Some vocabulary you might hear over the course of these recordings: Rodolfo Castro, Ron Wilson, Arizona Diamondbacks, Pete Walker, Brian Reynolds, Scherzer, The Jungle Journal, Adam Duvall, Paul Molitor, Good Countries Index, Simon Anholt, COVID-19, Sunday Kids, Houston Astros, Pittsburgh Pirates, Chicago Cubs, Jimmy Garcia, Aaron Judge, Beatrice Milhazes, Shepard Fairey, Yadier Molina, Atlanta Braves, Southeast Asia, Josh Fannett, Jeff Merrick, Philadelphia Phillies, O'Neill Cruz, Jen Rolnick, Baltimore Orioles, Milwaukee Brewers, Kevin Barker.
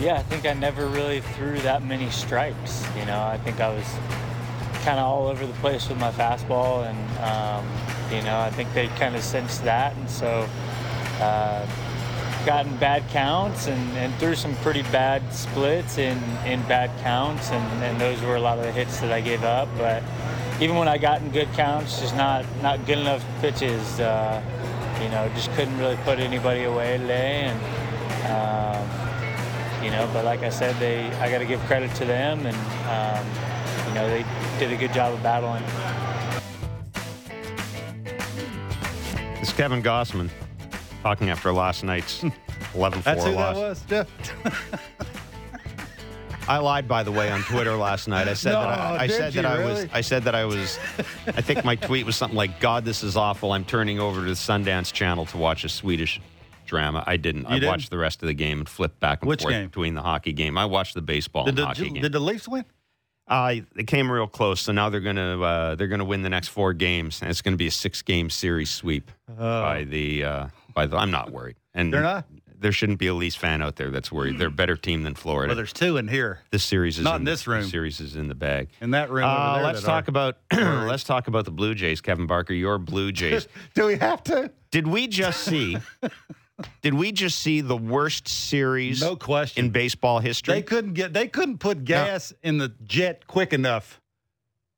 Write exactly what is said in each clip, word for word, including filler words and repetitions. yeah, I think I never really threw that many strikes. You know, I think I was kind of all over the place with my fastball, and um, you know, I think they kind of sensed that, and so uh, gotten bad counts and, and threw some pretty bad splits in, in bad counts, and, and those were a lot of the hits that I gave up. But even when I got in good counts, just not not good enough pitches. Uh, you know, just couldn't really put anybody away today, and um, you know, but like I said, they I got to give credit to them, and um, you know, they did a good job of battling. It's Kevin Gausman talking after last night's eleven four That's who loss. That was, Jeff. I lied, by the way, on Twitter last night. I said no, that I, I said that really? I was. I said that I was. I think my tweet was something like, "God, this is awful. I'm turning over to the Sundance Channel to watch a Swedish drama." I didn't. You I didn't? watched the rest of the game and flipped back and Which forth game? between the hockey game. I watched the baseball did and the hockey game. Did the Leafs win? Uh, it came real close, so now they're gonna uh, they're gonna win the next four games, and it's gonna be a six game series sweep uh, by the uh, by the. I'm not worried, and they're not. There shouldn't be a Leafs fan out there that's worried. They're a better team than Florida. Well, there's two in here. This series is not in, in this room. This series is in the bag. In that room. Uh, over there let's talk about let's talk about the Blue Jays, Kevin Barker. Your Blue Jays. Do we have to? Did we just see? Did we just see the worst series no question. in baseball history? They couldn't get they couldn't put gas no. in the jet quick enough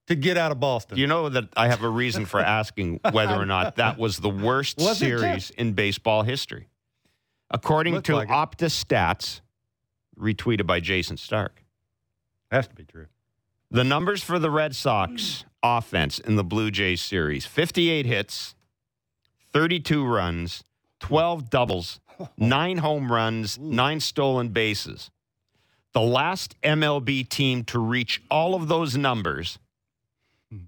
to get out of Boston. You know that I have a reason for asking whether or not that was the worst was series in baseball history. According Looked to like Opta stats, retweeted by Jason Stark. Has to be true. The numbers for the Red Sox offense in the Blue Jays series, fifty-eight hits, thirty-two runs, twelve doubles, nine home runs, nine stolen bases. The last M L B team to reach all of those numbers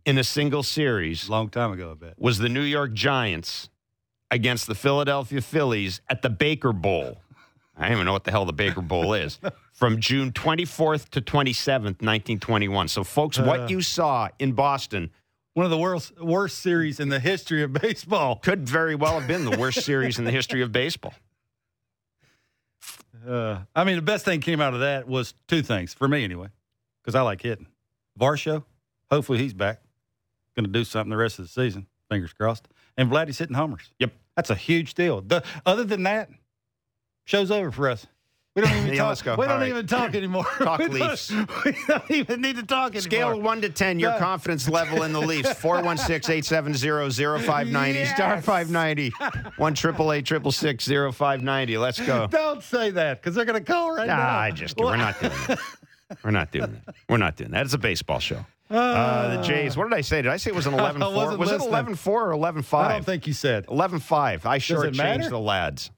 in a single series, long time ago, I bet, was the New York Giants against the Philadelphia Phillies at the Baker Bowl. I don't even know what the hell the Baker Bowl is. From June twenty-fourth to twenty-seventh, nineteen twenty-one. So, folks, uh, what you saw in Boston... One of the worst, worst series in the history of baseball. Could very well have been the worst series in the history of baseball. Uh, I mean, the best thing came out of that was two things, for me anyway, because I like hitting. Varsho, hopefully he's back. Going to do something the rest of the season, fingers crossed. And Vladdy's hitting homers. Yep. That's a huge deal. The, other than that, show's over for us. We don't even yeah, talk. Let's go. We don't right. even talk anymore. Talk we Leafs. Don't, we don't even need to talk anymore. Scale of one to ten, your no. confidence level in the Leafs. four one six, eight seven zero, zero five nine zero. Yes. Star five ninety. one triple eight, triple six, zero five nine zero. Let's go. Don't say that, because they're going to call right nah, now. I just well, we're not doing that. We're not doing that. We're not doing that. It's a baseball show. Uh, uh, the Jays. What did I say? Did I say it was an eleven four? Was it eleven four or eleven five? I don't think you said. eleven five. I sure changed the lads.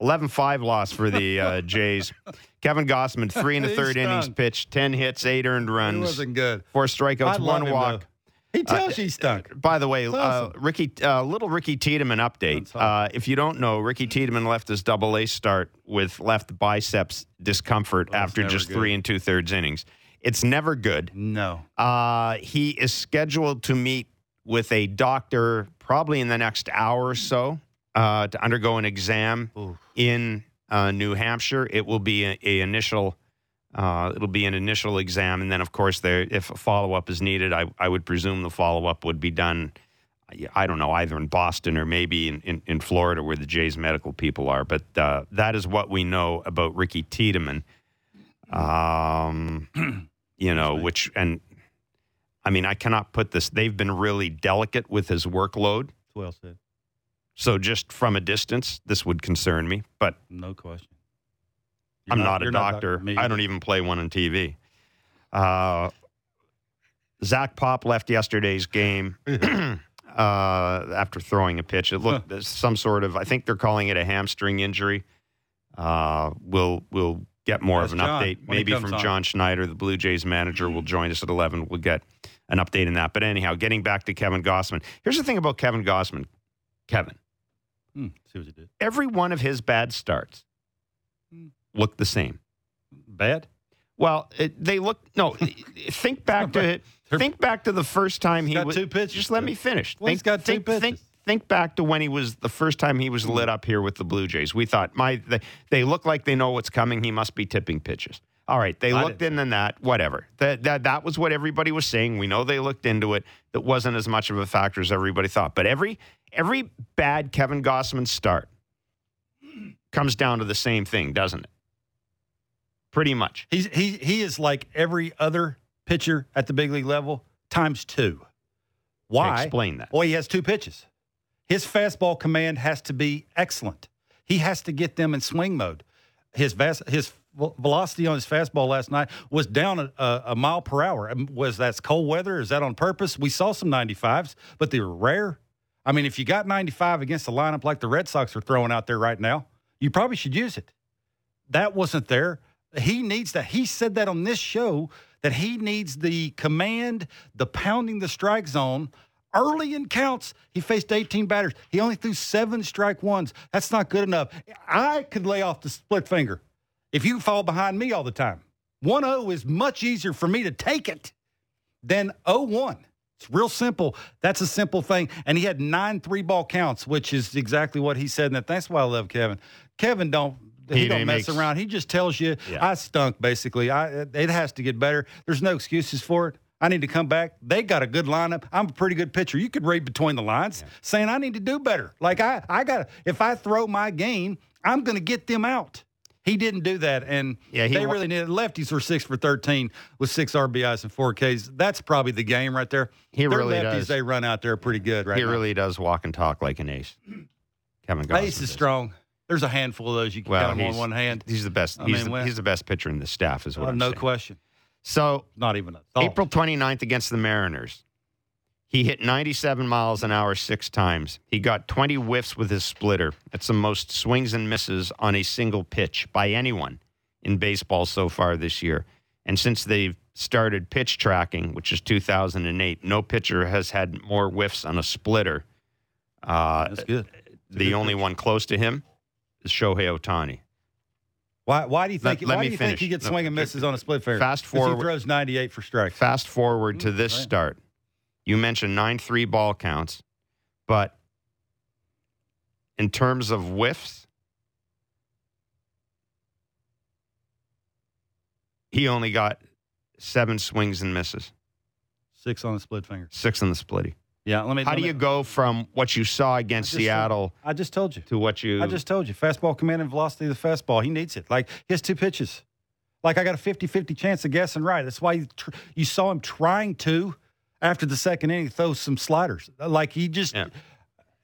eleven five loss for the uh, Jays. Kevin Gausman, three and a third innings pitched, ten hits, eight earned runs. He wasn't good. Four strikeouts, one walk. Though. He tells you uh, he's stunk. Uh, by the way, awesome. uh, Ricky, uh, little Ricky Tiedemann update. Uh, if you don't know, Ricky Tiedemann left his double A start with left biceps discomfort oh, after just good. three and two thirds innings. It's never good. No. Uh, he is scheduled to meet with a doctor probably in the next hour or so. Uh, to undergo an exam Ooh. in uh, New Hampshire. It will be a, a initial. Uh, it'll be an initial exam, and then, of course, there if a follow up is needed, I, I would presume the follow up would be done. I don't know, either in Boston or maybe in, in, in Florida, where the Jays medical people are. But uh, that is what we know about Ricky Tiedemann. Um, you know, right. which and I mean, I cannot put this. They've been really delicate with his workload. That's well said. So just from a distance, this would concern me, but no question. You're I'm not, not a doctor. Not I don't even play one on T V. Uh, Zach Pop left yesterday's game uh, after throwing a pitch. It looked huh. some sort of, I think they're calling it a hamstring injury. Uh, we'll we'll get more That's of an John, update. Maybe from on. John Schneider, the Blue Jays manager, will join us at eleven. We'll get an update on that. But anyhow, getting back to Kevin Gausman. Here's the thing about Kevin Gausman, Kevin. Hmm, see what he did. Every one of his bad starts looked the same. Bad? Well, it, they look. No, think back to it. Think back to the first time he's he got was. Two pitches. Just let me finish. Well, think, he's got think, two pitches. Think, think back to when he was the first time he was lit up here with the Blue Jays. We thought, my they, they look like they know what's coming. He must be tipping pitches. All right, they I looked in and that, whatever. That, that that was what everybody was saying. We know they looked into it. That wasn't as much of a factor as everybody thought. But every every bad Kevin Gausman start comes down to the same thing, doesn't it? Pretty much. He's, he he is like every other pitcher at the big league level times two. Why? Explain that. Well, he has two pitches. His fastball command has to be excellent. He has to get them in swing mode. His vast, his velocity on his fastball last night was down a, a, a mile per hour. Was that cold weather? Is that on purpose? We saw some ninety-fives, but they were rare. I mean, if you got ninety-five against a lineup like the Red Sox are throwing out there right now, you probably should use it. That wasn't there. He needs that. He said that on this show, that he needs the command, the pounding the strike zone. Early in counts, he faced eighteen batters. He only threw seven strike ones. That's not good enough. I could lay off the split finger if you fall behind me all the time. one oh is much easier for me to take it than oh one. It's real simple. That's a simple thing. And he had nine three-ball counts, which is exactly what he said. And that, that's why I love Kevin. Kevin don't he, he don't mess makes, around. He just tells you, yeah. I stunk, basically. I It has to get better. There's no excuses for it. I need to come back. They got a good lineup. I'm a pretty good pitcher. You could read between the lines, yeah. saying I need to do better. Like, I, I got to – if I throw my game, I'm going to get them out. He didn't do that, and yeah, they wa- really needed. Lefties were six for thirteen with six R B Is and four Ks. That's probably the game right there. He Their really lefties, does. They run out there pretty good right he now. He really does walk and talk like an ace. Kevin Gausman Ace is does. Strong. There's a handful of those. You can well, count them on one hand. He's the best. He's, mean, the, well, he's the best pitcher in the staff is what uh, I'm no saying. No question. So, not even a thought. April twenty-ninth against the Mariners, he hit ninety-seven miles an hour six times. He got twenty whiffs with his splitter. That's the most swings and misses on a single pitch by anyone in baseball so far this year. And since they've started pitch tracking, which is two thousand eight, no pitcher has had more whiffs on a splitter. Uh, That's good. That's the good only pitch. One close to him is Shohei Ohtani. Why, why do you think? Let, why let do you finish. think he gets swing and misses on a split finger? Fast forward. He throws ninety-eight for strikes. Fast forward to this right. start. You mentioned nine three ball counts, but in terms of whiffs, he only got seven swings and misses. Six on the split finger. Six on the splitty. Yeah. Let me. How let do me, you go from what you saw against I Seattle? Told, I just told you to what you. I just told you fastball command and velocity of the fastball. He needs it. Like he has two pitches. Like I got a fifty-fifty chance of guessing right. That's why you, tr- you saw him trying to after the second inning throw some sliders. Like he just yeah.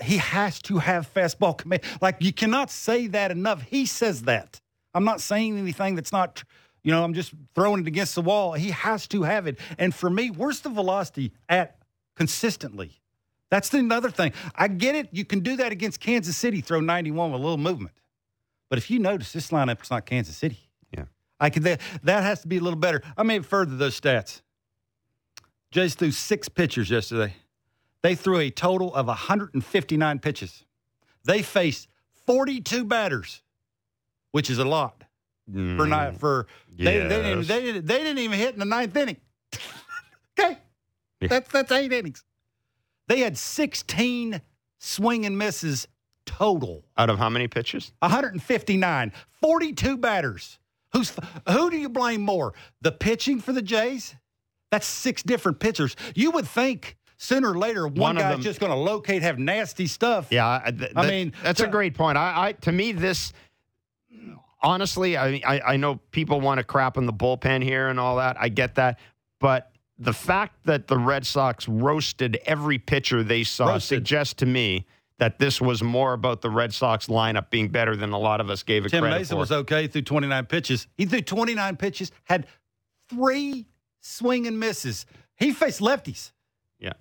he has to have fastball command. Like you cannot say that enough. He says that. I'm not saying anything that's not. Tr- you know, I'm just throwing it against the wall. He has to have it. And for me, where's the velocity at? Consistently. That's another thing. I get it. You can do that against Kansas City, throw ninety-one with a little movement. But if you notice, this lineup is not Kansas City. Yeah. I could, that, that has to be a little better. I may further those stats. Jays threw six pitchers yesterday. They threw a total of one hundred fifty-nine pitches. They faced forty-two batters, which is a lot. Mm. For not, for yes. they, they, didn't, they, didn't, they didn't even hit in the ninth inning. Okay. Yeah. That's that's eight innings. They had sixteen swing and misses total. Out of how many pitches? one hundred fifty-nine. forty-two batters. Who's who do you blame more? The pitching for the Jays? That's six different pitchers. You would think sooner or later one, one guy's just going to locate, have nasty stuff. Yeah, th- th- I mean that's th- a great point. I, I to me this honestly, I, I I know people want to crap on the bullpen here and all that. I get that, but. The fact that the Red Sox roasted every pitcher they saw roasted. suggests to me that this was more about the Red Sox lineup being better than a lot of us gave it Tim credit Mason for. Tim Mason was okay. He threw twenty-nine pitches. He threw twenty-nine pitches, had three swing and misses. He faced lefties. Yeah.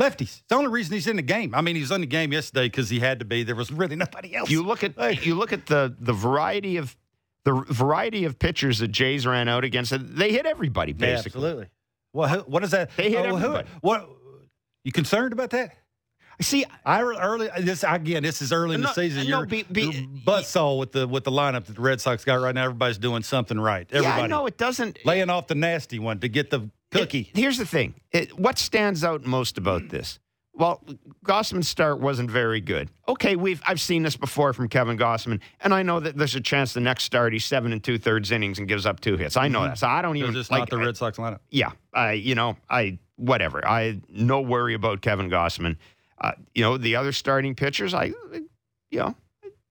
Lefties. It's the only reason he's in the game. I mean, he was in the game yesterday because he had to be. There was really nobody else. You look at, you look at the, the variety of the variety of pitchers the Jays ran out against. They hit everybody, basically. Yeah, absolutely. Well, who, what is that? They hit oh, everybody. Who, what? You concerned about that? See, I early this again. This is early in no, the season. No, you're, be, be, you're buttsaw with the with the lineup that the Red Sox got right now. Everybody's doing something right. Everybody. Yeah, I know it doesn't laying off the nasty one to get the cookie. It, here's the thing. It, what stands out most about this? well, Gausman's start wasn't very good. Okay, we've I've seen this before from Kevin Gausman, and I know that there's a chance the next start he's seven and two-thirds innings and gives up two hits. I know mm-hmm. that. So I don't even... It's just like, not the Red Sox lineup. I, yeah. I, you know, I whatever. I no worry about Kevin Gausman. Uh, you know, the other starting pitchers, I, you know...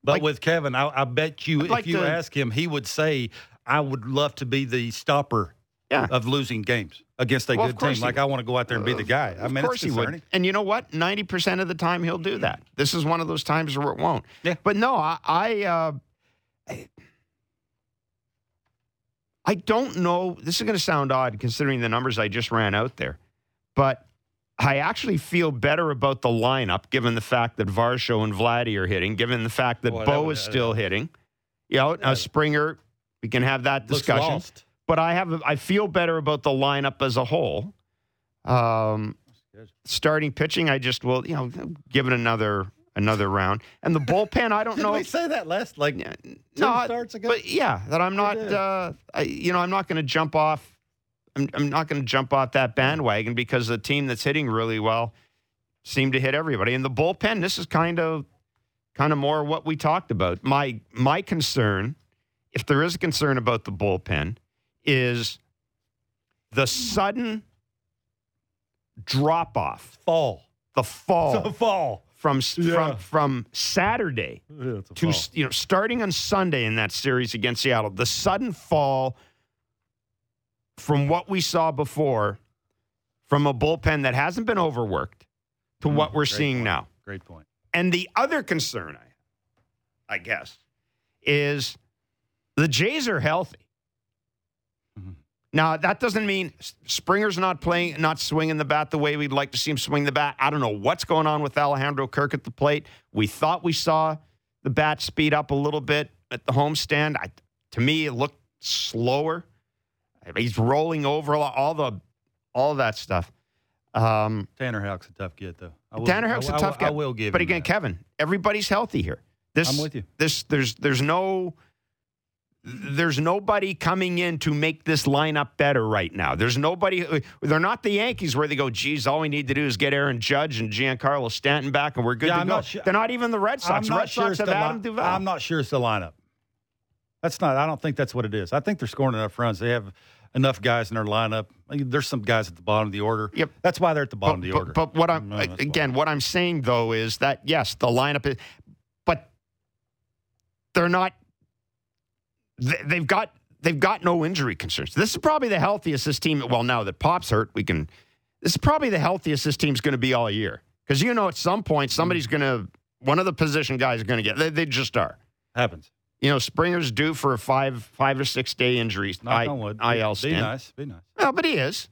But like, with Kevin, I, I bet you I'd if like you to, ask him, he would say, I would love to be the stopper yeah. of losing games against a well, good team. Like, would. I want to go out there and be the guy. I of mean, course he would. And you know what? ninety percent of the time he'll do that. This is one of those times where it won't. Yeah. But no, I I, uh, I I don't know. This is going to sound odd considering the numbers I just ran out there. But I actually feel better about the lineup, given the fact that Varsho and Vladdy are hitting, given the fact that Boy, Bo that, is that, still that, hitting. You know, uh, Springer, we can have that discussion. Lost. But I have, I feel better about the lineup as a whole. Um, starting pitching, I just will, you know, give it another another round. And the bullpen, I don't Didn't know. Did we say that last? Like, yeah, no, starts ago? But yeah, that I'm not, uh, I, you know, I'm not going to jump off. I'm not going to jump off that bandwagon because the team that's hitting really well seemed to hit everybody. And the bullpen, this is kind of kind of more what we talked about. My my concern, if there is a concern about the bullpen, is the sudden drop-off. Fall. The fall. The fall. From, yeah. from, from Saturday yeah, to, fall. you know, starting on Sunday in that series against Seattle, the sudden fall from what we saw before, from a bullpen that hasn't been overworked to what we're Great seeing point. now. Great point. And the other concern, I, have, I guess, is the Jays are healthy. Mm-hmm. Now, that doesn't mean Springer's not playing, not swinging the bat the way we'd like to see him swing the bat. I don't know what's going on with Alejandro Kirk at the plate. We thought we saw the bat speed up a little bit at the homestand. I, to me, it looked slower. He's rolling over a lot, all the, all that stuff. Um, Tanner Houck's a tough get, though. I will, Tanner Houck's I, a tough I, get. I will give. But him again, that. Kevin, everybody's healthy here. This, I'm with you. This, there's, there's no, there's nobody coming in to make this lineup better right now. There's nobody. They're not the Yankees where they go, geez, all we need to do is get Aaron Judge and Giancarlo Stanton back, and we're good yeah, to I'm go. Not sure. They're not even the Red Sox. I'm not Red sure Sox have Adam Duvall. I'm not sure it's the lineup. That's not. I don't think that's what it is. I think they're scoring enough runs. They have enough guys in their lineup. There's some guys at the bottom of the order. Yep. That's why they're at the bottom but, of the but, order. But what I'm no, again, why. what I'm saying though is that yes, the lineup is, but they're not. They, they've got they've got no injury concerns. This is probably the healthiest this team. Well, now that Pop's hurt, we can. This is probably the healthiest this team's going to be all year because you know at some point somebody's going to one of the position guys are going to get. They, they just are. Happens. You know, Springer's due for a five, five or six day injury. Knock on wood. I L stint. Be nice. Be nice. No, but he is.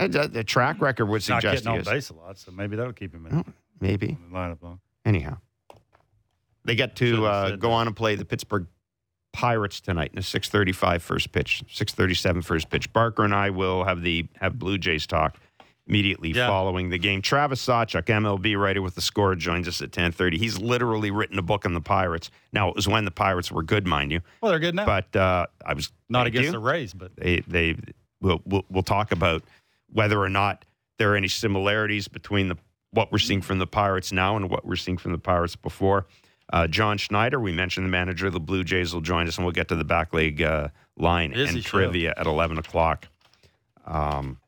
The, the track record would suggest he is. He's not getting on base a lot, so maybe that'll keep him in. Oh, maybe. Lineup long. Anyhow, they get to uh, go that. on and play the Pittsburgh Pirates tonight in a six thirty-five first pitch, six thirty-seven first pitch. Barker and I will have the have Blue Jays talk immediately yeah. following the game. Travis Sawchik, M L B writer with The Score, joins us at ten thirty. He's literally written a book on the Pirates. Now, it was when the Pirates were good, mind you. Well, they're good now. But uh, I was not against you. the Rays, but they they we'll, we'll we'll talk about whether or not there are any similarities between the what we're seeing from the Pirates now and what we're seeing from the Pirates before. Uh, John Schneider, we mentioned the manager of the Blue Jays, will join us, and we'll get to the back leg uh, line and trivia show. at eleven o'clock. Um.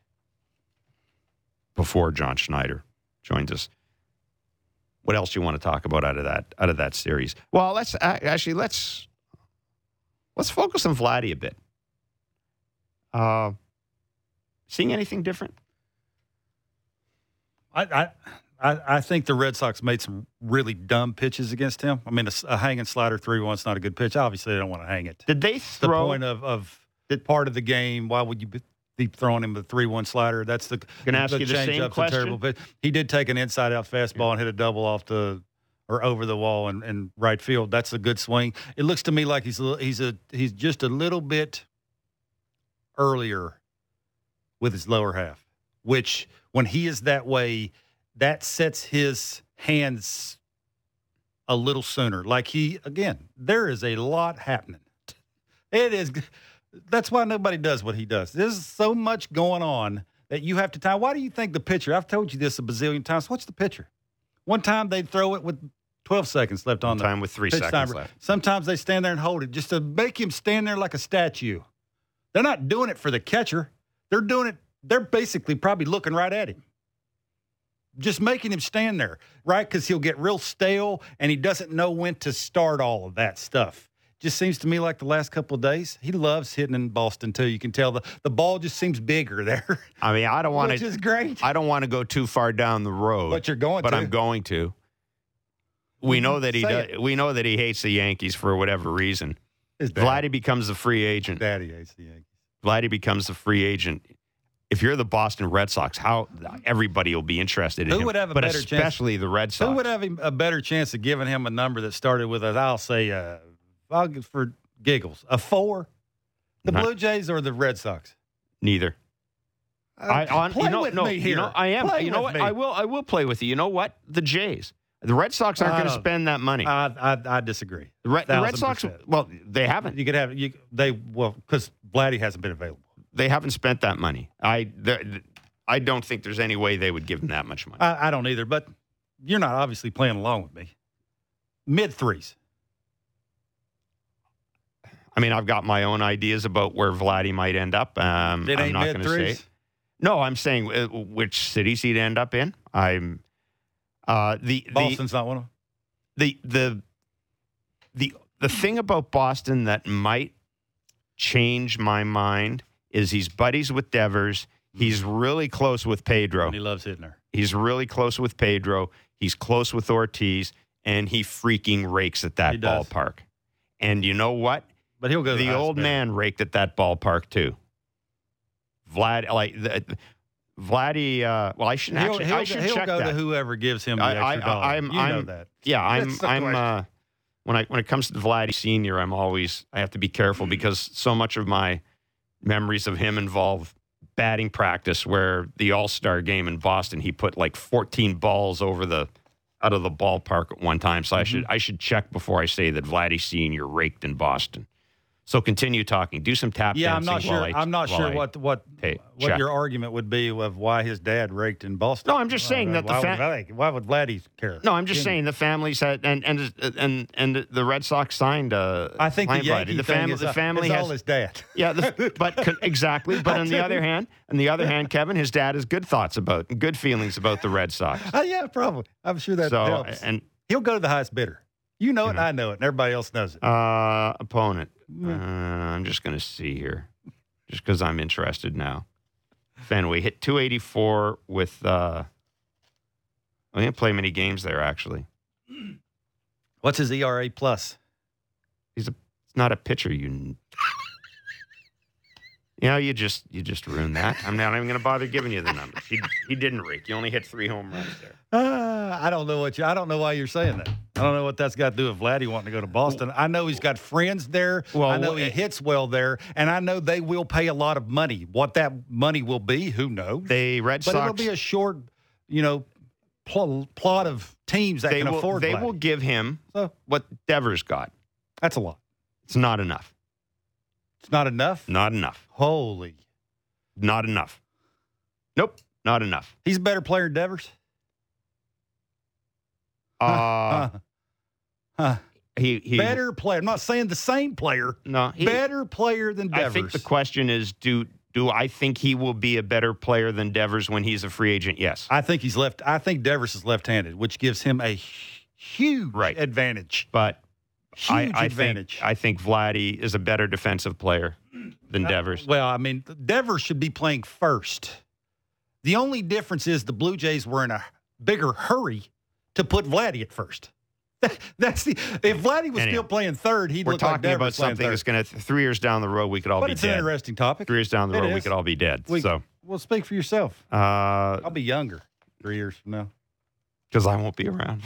Before John Schneider joins us, what else you want to talk about out of that out of that series? Well, let's actually let's let's focus on Vladdy a bit. Uh, seeing anything different? I I I think the Red Sox made some really dumb pitches against him. I mean, a, a hanging slider three one is not a good pitch. Obviously, they don't want to hang it. Did they throw the point of of did, part of the game? Why would you? Be, Deep throwing him a three one slider. That's the going to ask the you the same question. Terrible pitch. He did take an inside out fastball and hit a double off the or over the wall in, in right field. That's a good swing. It looks to me like he's a, he's a he's just a little bit earlier with his lower half, which when he is that way, that sets his hands a little sooner. Like he again, there is a lot happening. It is. That's why nobody does what he does. There's so much going on that you have to tie. Why do you think the pitcher? I've told you this a bazillion times. What's the pitcher? One time they throw it with twelve seconds left on the time with three seconds timer. Left. Sometimes they stand there and hold it just to make him stand there like a statue. They're not doing it for the catcher. They're doing it. They're basically probably looking right at him. Just making him stand there, right? Because he'll get real stale and he doesn't know when to start all of that stuff. Just seems to me like the last couple of days, he loves hitting in Boston too. You can tell the, the ball just seems bigger there. I mean, I don't want to. Which is great. I don't want to go too far down the road. But you're going but to. But I'm going to. We know that he does, we know that he hates the Yankees for whatever reason. Vladdy becomes a free agent. Daddy hates the Yankees. Vladdy becomes a free agent. If you're the Boston Red Sox, how everybody will be interested in him. Who would have a better chance? But especially the Red Sox. Who would have a better chance of giving him a number that started with, as I'll say, uh, I'll give for giggles, a four? The Blue Jays or the Red Sox? Neither. I, on, play you know, with no, me here. You know, I am. Play you know what? Me. I will. I will play with you. You know what? The Jays. The Red Sox aren't uh, going to spend that money. I I, I disagree. The Red, the Red Sox, well, they haven't. You could have you, they well because Vladdy hasn't been available. They haven't spent that money. I I don't think there's any way they would give him that much money. I, I don't either. But you're not obviously playing along with me. Mid threes. I mean, I've got my own ideas about where Vladdy might end up. Um, it ain't I'm not going to say. No, I'm saying uh, which cities he'd end up in. I'm. Uh, the, Boston's the, not one of them. The, the, the, the thing about Boston that might change my mind is he's buddies with Devers. He's really close with Pedro. And he loves hitting her. He's really close with Pedro. He's close with Ortiz. And he freaking rakes at that ballpark. And you know what? But he'll go to the old man raked at that ballpark, too. Vlad, like... The, the, Vladdy, uh, well, I shouldn't he'll, actually. He'll, I should he'll check go that. To whoever gives him the I, extra dollar. I, I, I'm, you I'm, know that. Yeah, I'm. I'm uh, when I when it comes to Vladdy Senior, I'm always I have to be careful because so much of my memories of him involve batting practice, where the All-Star game in Boston, he put like fourteen balls over the out of the ballpark at one time. So mm-hmm. I should I should check before I say that Vladdy Senior raked in Boston. So continue talking. Do some tap yeah, dancing. Yeah, I'm not sure. I, I'm not sure I, what what hey, what check. Your argument would be of why his dad raked in Boston. No, I'm just saying that the family. Why would Vladdy care? No, I'm just saying the families had and and and and the Red Sox signed. Uh, I think the Yankee the, fam- is, the family is has all his dad. Yeah, the, but exactly. But on the other hand, on the other hand, Kevin, his dad has good thoughts about, good feelings about the Red Sox. Oh uh, yeah, probably. I'm sure that so, helps. And he'll go to the highest bidder. You know it, you know. I know it, and everybody else knows it. Uh, opponent. Uh, I'm just going to see here, just because I'm interested now. Fenway hit two eighty-four with... Uh, I didn't play many games there, actually. What's his E R A plus? He's a, it's not a pitcher, you... You know, you just you just ruined that. I'm not even going to bother giving you the numbers. He he didn't rake. He only hit three home runs there. Uh, I don't know what you. I don't know why you're saying that. I don't know what that's got to do with Vladdy wanting to go to Boston. I know he's got friends there. Well, I know he hits well there, and I know they will pay a lot of money. What that money will be, who knows? They Red Sox, but it'll be a short, you know, pl- plot of teams that can will, afford. They Vladdy. Will give him so, what Devers got. That's a lot. It's not enough. It's not enough? Not enough. Holy. Not enough. Nope. Not enough. He's a better player than Devers? Uh, uh, uh, he, he better player. I'm not saying the same player. No. He, better player than Devers. I think the question is, do do I think he will be a better player than Devers when he's a free agent? Yes. I think he's left. I think Devers is left-handed, which gives him a huge right. advantage. But... Huge I, I advantage. Think, I think Vladdy is a better defensive player than Devers. Uh, well, I mean, Devers should be playing first. The only difference is the Blue Jays were in a bigger hurry to put Vladdy at first. That, that's the if Vladdy was anyway, still playing third, he'd look like Devers. We're talking about something third. That's going to three years down the road we could all but be dead. But it's an interesting topic. Three years down the it road is. We could all be dead. We, so, well, speak for yourself. Uh, I'll be younger three years from now because I won't be around.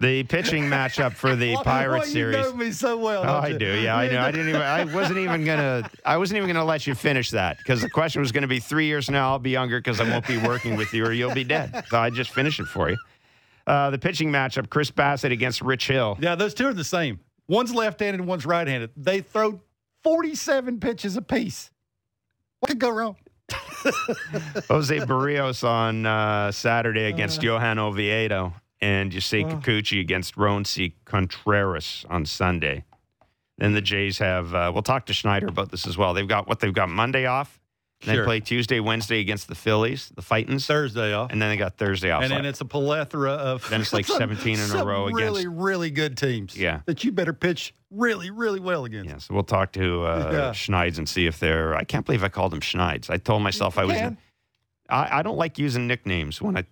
The pitching matchup for the Pirates series. Well, you know me so well. Oh, I do. Yeah, I know. I didn't even. I wasn't even gonna. I wasn't even gonna let you finish that because the question was gonna be three years from now. I'll be younger because I won't be working with you, or you'll be dead. So I just finished it for you. Uh, the pitching matchup: Chris Bassett against Rich Hill. Yeah, those two are the same. One's left-handed, one's right-handed. They throw forty-seven pitches apiece. What could go wrong? José Berríos on uh, Saturday against uh, Johan Oviedo, and you see uh, Kikuchi against Roncy Contreras on Sunday. Then the Jays have, uh, we'll talk to Schneider about this as well. They've got what they've got Monday off. Sure. They play Tuesday, Wednesday against the Phillies, the Fightins. Thursday off. And then they got Thursday off. And so then it's a plethora of... Then it's like seventeen in a row really, against... really, really good teams. Yeah. That you better pitch really, really well against. Yeah, so we'll talk to uh, yeah. Schneids and see if they're... I can't believe I called him Schneids. I told myself I was... I, I don't like using nicknames when I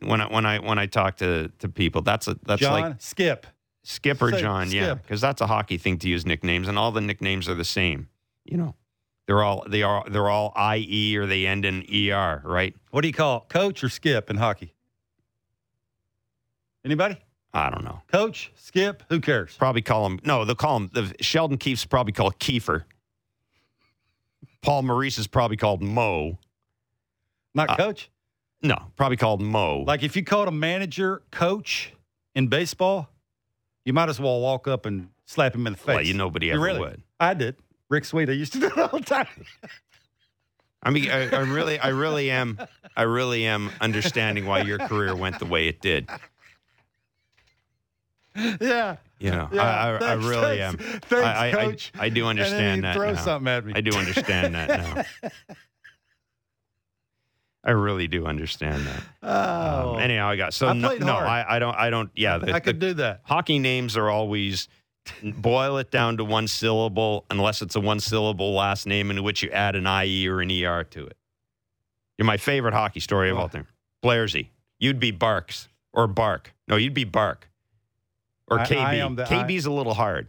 when I, when I, when I talk to, to people. That's a that's John, like... Skip. Skip or Say, John, Skip. Yeah. Because that's a hockey thing to use nicknames, and all the nicknames are the same, you know. They're all they are they're all I E or they end in E R, right? What do you call coach or skip in hockey? Anybody? I don't know. Coach, skip, who cares? Probably call him. No, they'll call him. The Sheldon Keefe's probably called Kiefer. Paul Maurice is probably called Mo. Not uh, coach? No, probably called Mo. Like if you called a manager coach in baseball, you might as well walk up and slap him in the face. Well, you nobody ever you really? would. I did. Rick Sweet, I used to do that all the time. I mean, I, I really, I really am, I really am understanding why your career went the way it did. Yeah, you know, yeah, I, I, I really am. Thanks, I, I, Coach. I, I do understand and then you that. Throw now. something at me. I do understand that now. I really do understand that. Oh, um, anyhow, I got so I no, no I, I don't, I don't. Yeah, the, I could the, do that. Hockey names are always. Boil it down to one syllable, unless it's a one-syllable last name in which you add an I E or an E R to it. You're my favorite hockey story of all time. Blairsy. You'd be Barks or Bark. No, you'd be Bark. Or K B. I, I am the, K B's I... a little hard.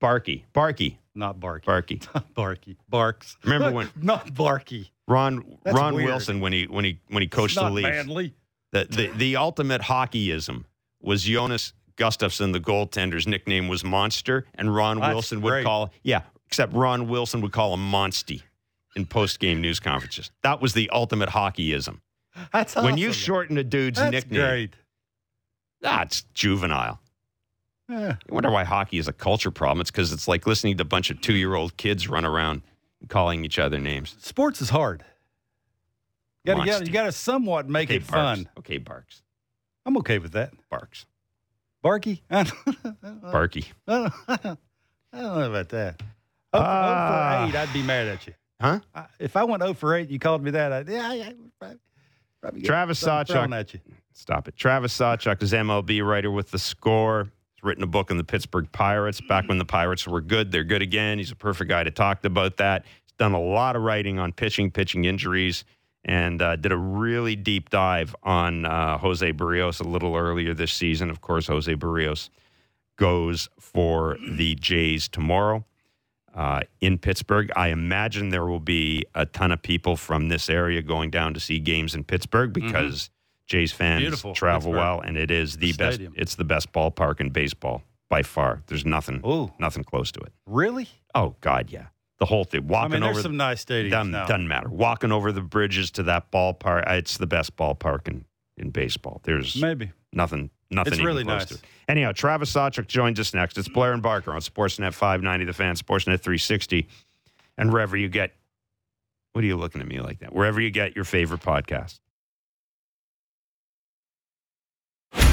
Barky. Barky. Not Barky. Barky. Not Barky. Barks. Remember when... Not Barky. Ron That's Ron weird. Wilson, when he when he, when he coached the Leafs. Manly. The, the, the ultimate hockeyism was Jonas... Gustafson, the goaltender's nickname was Monster, and Ron That's Wilson would great. call yeah, except Ron Wilson would call him Monsty in post-game news conferences. That was the ultimate hockeyism. That's awesome. When you shorten a dude's That's nickname, great. That's juvenile. Yeah. You wonder why hockey is a culture problem. It's because it's like listening to a bunch of two-year-old kids run around calling each other names. Sports is hard. You got to you got to somewhat make okay, it Barks. fun. Okay, Barks. I'm okay with that. Barks. Barky? I don't know. Barky. I don't, I don't know about that. Oh, uh, oh for eight, I'd be mad at you. Huh? I, if I went oh for eight, you called me that, I'd, yeah, I would probably, probably get Travis Sawchik. At you. Stop it. Travis Sawchik is M L B writer with The Score. He's written a book on the Pittsburgh Pirates. Back when the Pirates were good, they're good again. He's a perfect guy to talk about that. He's done a lot of writing on pitching, pitching injuries, and uh, did a really deep dive on uh, José Berríos a little earlier this season. Of course, José Berríos goes for the Jays tomorrow uh, in Pittsburgh. I imagine there will be a ton of people from this area going down to see games in Pittsburgh because mm-hmm. Jays fans Beautiful. travel Pittsburgh. well, and it is the, the best. Stadium. It's the best ballpark in baseball by far. There's nothing, Ooh. nothing close to it. Really? Oh, God, yeah. The whole thing. Walking I mean, there's over some the, nice stadiums doesn't, now. Doesn't matter. Walking over the bridges to that ballpark, it's the best ballpark in, in baseball. There's Maybe. nothing nothing it's even really close nice. to it. Anyhow, Travis Sawchik joins us next. It's Blair and Barker on Sportsnet five ninety, The Fan, Sportsnet three sixty. And wherever you get, what are you looking at me like that? Wherever you get your favorite podcast.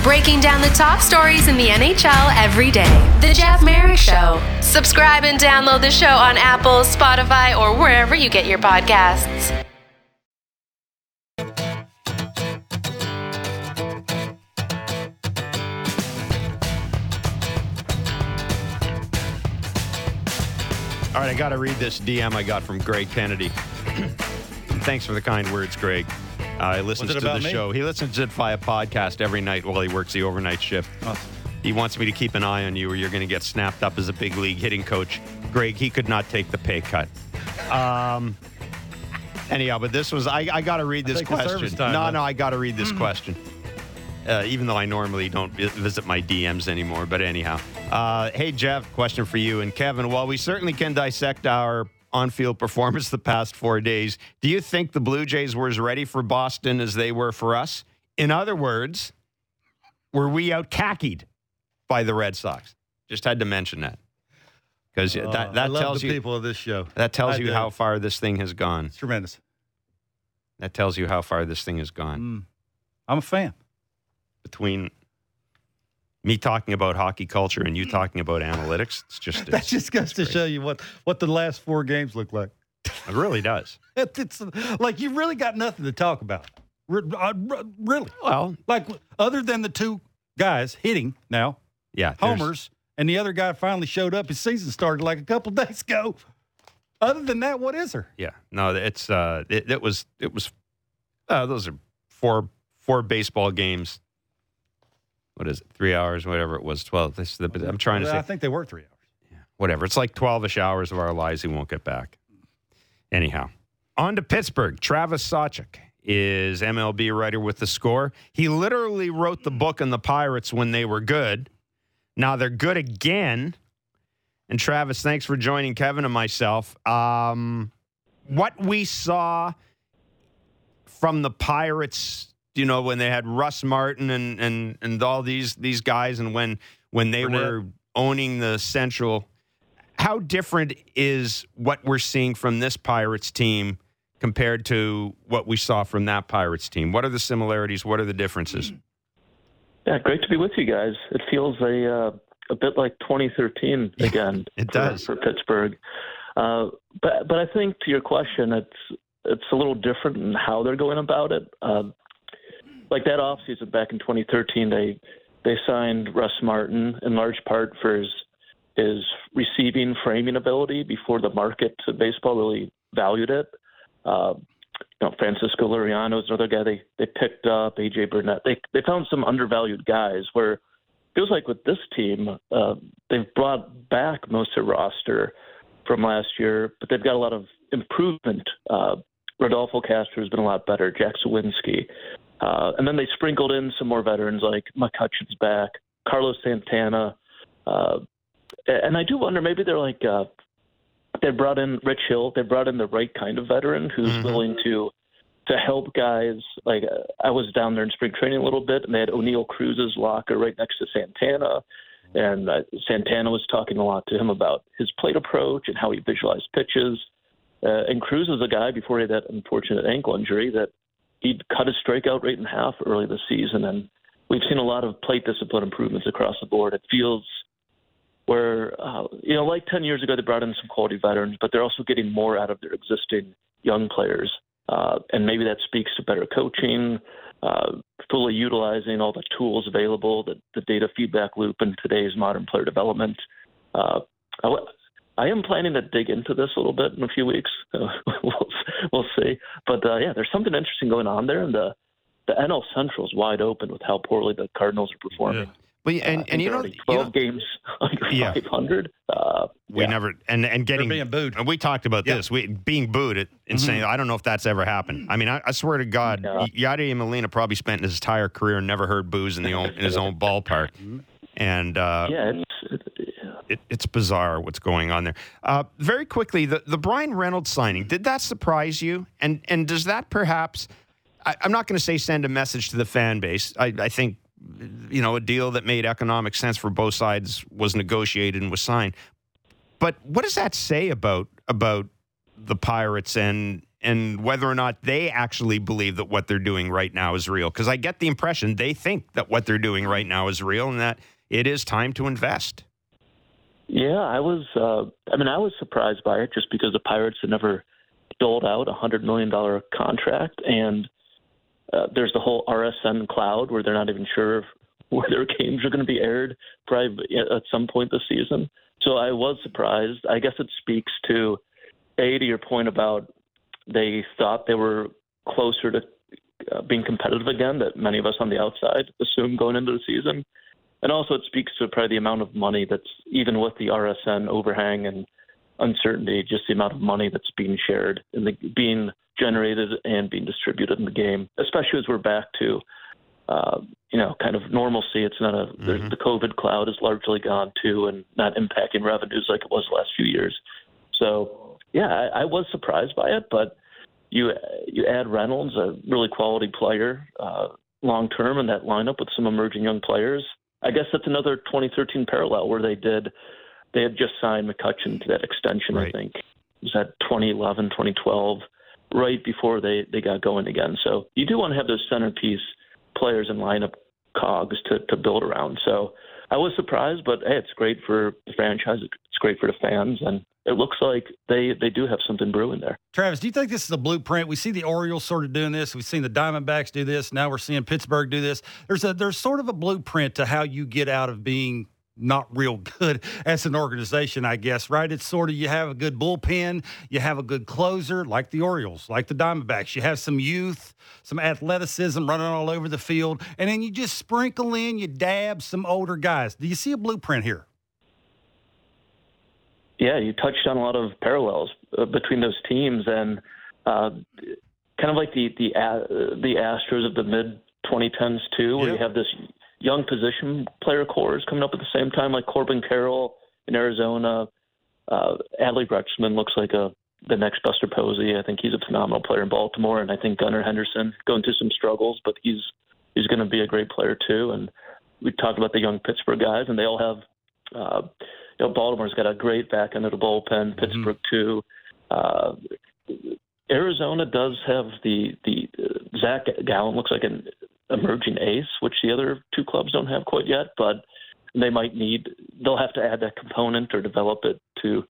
Breaking down the top stories in the N H L every day. The Jeff Merrick Show. Subscribe and download the show on Apple, Spotify, or wherever you get your podcasts. All right, I got to read this D M I got from Greg Kennedy. Thanks for the kind words, Greg. Uh, he listens to the me? show. He listens to it via podcast every night while he works the overnight shift. Oh. He wants me to keep an eye on you or you're going to get snapped up as a big league hitting coach. Greg, he could not take the pay cut. Um, anyhow, but this was, I, I got to read this question. Time, no, huh? no, I got to read this mm. question. Uh, even though I normally don't visit my D Ms anymore, but anyhow. Uh, hey, Jeff, question for you and Kevin. While we certainly can dissect our on-field performance the past four days, do you think the Blue Jays were as ready for Boston as they were for us? In other words, were we out-khackied by the Red Sox? Just had to mention that. Because uh, that, that I love tells the you people of this show. That tells I you do. how far this thing has gone. It's tremendous. That tells you how far this thing has gone. Mm. I'm a fan. Between me talking about hockey culture and you talking about analytics, it's just it's, that just goes to great. show you what, what the last four games look like. It really does. It's like you really got nothing to talk about. Really? Well, like other than the two guys hitting now, yeah, homers, and the other guy finally showed up. His season started like a couple days ago. Other than that, what is there? Yeah, no, it's uh, it, it was it was uh, those are four four baseball games. What is it? Three hours, whatever it was. Twelve. This is the, I'm trying to say. I think they were three hours. Yeah, whatever. It's like twelve-ish hours of our lives we won't get back. Anyhow, on to Pittsburgh. Travis Sawchik is M L B writer with The Score. He literally wrote the book on the Pirates when they were good. Now they're good again. And Travis, thanks for joining Kevin and myself. Um, what we saw from the Pirates, you know, when they had Russ Martin and and, and all these these guys, and when when they were owning the Central. How different is what we're seeing from this Pirates team compared to what we saw from that Pirates team? What are the similarities? What are the differences? Yeah, great to be with you guys. It feels a uh, a bit like twenty thirteen again. It does for, for Pittsburgh, uh, but but I think to your question, it's it's a little different in how they're going about it. Uh, like that offseason back in twenty thirteen, they they signed Russ Martin in large part for his. his receiving framing ability before the market to baseball really valued it. Uh, you know, Francisco Liriano is another guy they, they picked up, A J. Burnett. They they found some undervalued guys where it feels like with this team, uh, they've brought back most of the roster from last year, but they've got a lot of improvement. Uh, Rodolfo Castro has been a lot better, Jack Sawinski. Uh, and then they sprinkled in some more veterans like McCutcheon's back, Carlos Santana, uh, and I do wonder, maybe they're like, uh, they brought in Rich Hill. They brought in the right kind of veteran who's mm-hmm. willing to to help guys. Like uh, I was down there in spring training a little bit, and they had O'Neill Cruz's locker right next to Santana. And uh, Santana was talking a lot to him about his plate approach and how he visualized pitches. Uh, and Cruz is a guy, before he had that unfortunate ankle injury, that he'd cut his strikeout rate in half early this season. And we've seen a lot of plate discipline improvements across the board. It feels where, uh, you know, like ten years ago, they brought in some quality veterans, but they're also getting more out of their existing young players. Uh, and maybe that speaks to better coaching, uh, fully utilizing all the tools available, the, the data feedback loop in today's modern player development. Uh, I, I am planning to dig into this a little bit in a few weeks. So we'll, we'll see. But, uh, yeah, there's something interesting going on there. And the, the N L Central is wide open with how poorly the Cardinals are performing. Yeah. Well, and, uh, and you know, twelve you know, games under yeah. five hundred. Uh, we yeah. never and and getting They're being booed. And we talked about yeah. this. We being booed at, and mm-hmm. saying, I don't know if that's ever happened. I mean, I, I swear to God, yeah. Yadier Molina probably spent his entire career and never heard boos in the own, in his own ballpark. And uh, yeah, it's, it, yeah. It, it's bizarre what's going on there. Uh, very quickly, the the Brian Reynolds signing, did that surprise you? And and does that perhaps? I, I'm not going to say send a message to the fan base. I, I think. You know, a deal that made economic sense for both sides was negotiated and was signed. But what does that say about about the Pirates and and whether or not they actually believe that what they're doing right now is real? Because I get the impression they think that what they're doing right now is real and that it is time to invest. Yeah, I was. Uh, I mean, I was surprised by it just because the Pirates had never doled out a hundred million dollar contract and. Uh, there's the whole R S N cloud where they're not even sure where their games are going to be aired probably at some point this season. So I was surprised. I guess it speaks to, A, to your point about they thought they were closer to uh, being competitive again that many of us on the outside assume going into the season. And also it speaks to probably the amount of money that's, even with the R S N overhang and uncertainty, just the amount of money that's being shared and the, being generated and being distributed in the game, especially as we're back to, uh, you know, kind of normalcy. It's not a mm-hmm. the COVID cloud is largely gone too, and not impacting revenues like it was the last few years. So yeah, I, I was surprised by it, but you you add Reynolds, a really quality player, uh, long term in that lineup with some emerging young players. I guess that's another twenty thirteen parallel where they did They had just signed McCutchen to that extension, right. I think. It was that twenty eleven, twenty twelve, right before they, they got going again. So you do want to have those centerpiece players and lineup cogs to, to build around. So I was surprised, but hey, it's great for the franchise. It's great for the fans. And it looks like they, they do have something brewing there. Travis, do you think this is a blueprint? We see the Orioles sort of doing this. We've seen the Diamondbacks do this. Now we're seeing Pittsburgh do this. There's a there's sort of a blueprint to how you get out of being not real good as an organization, I guess, right? It's sort of you have a good bullpen, you have a good closer like the Orioles, like the Diamondbacks. You have some youth, some athleticism running all over the field, and then you just sprinkle in, you dab some older guys. Do you see a blueprint here? Yeah, you touched on a lot of parallels uh, between those teams, and uh, kind of like the the, uh, the Astros of the mid twenty tens too, where yeah. you have this young position player cores coming up at the same time, like Corbin Carroll in Arizona. Uh, Adley Rutschman looks like a the next Buster Posey. I think he's a phenomenal player in Baltimore, and I think Gunnar Henderson going through some struggles, but he's he's going to be a great player too. And we talked about the young Pittsburgh guys, and they all have. Uh, You know, Baltimore's got a great back end of the bullpen, Pittsburgh mm-hmm. too. Uh, Arizona does have the the uh, Zach Gallen looks like an emerging ace, which the other two clubs don't have quite yet, but they might need. They'll have to add that component or develop it to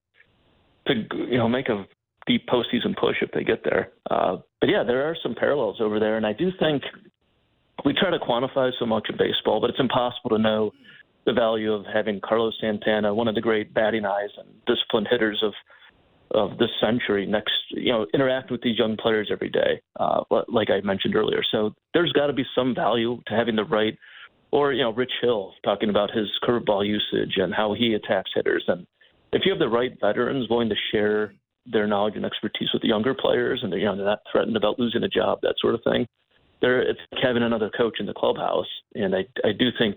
to you know make a deep postseason push if they get there. Uh, but yeah, there are some parallels over there, and I do think we try to quantify so much in baseball, but it's impossible to know the value of having Carlos Santana, one of the great batting eyes and disciplined hitters of of this century, next, you know, interact with these young players every day, uh, like I mentioned earlier. So there's got to be some value to having the right, or, you know, Rich Hill talking about his curveball usage and how he attacks hitters. And if you have the right veterans willing to share their knowledge and expertise with the younger players and they're, you know, they're not threatened about losing a job, that sort of thing, there, it's having another coach in the clubhouse. And I, I do think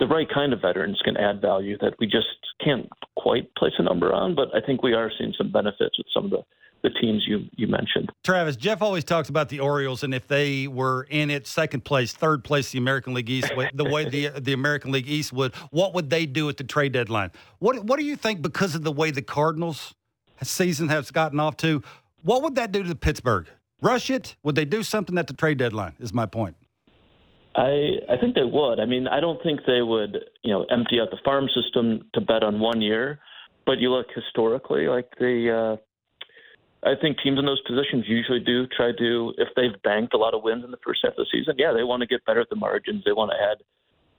the right kind of veterans can add value that we just can't quite place a number on, but I think we are seeing some benefits with some of the, the teams you, you mentioned. Travis, Jeff always talks about the Orioles, and if they were in it, second place, third place, the American League East, the way the the American League East would, what would they do at the trade deadline? What what do you think, because of the way the Cardinals' season has gotten off to, what would that do to Pittsburgh? Rush it? Would they do something at the trade deadline is my point. I, I think they would. I mean, I don't think they would, you know, empty out the farm system to bet on one year. But you look historically, like the, uh, I think teams in those positions usually do try to, if they've banked a lot of wins in the first half of the season, yeah, they want to get better at the margins. They want to add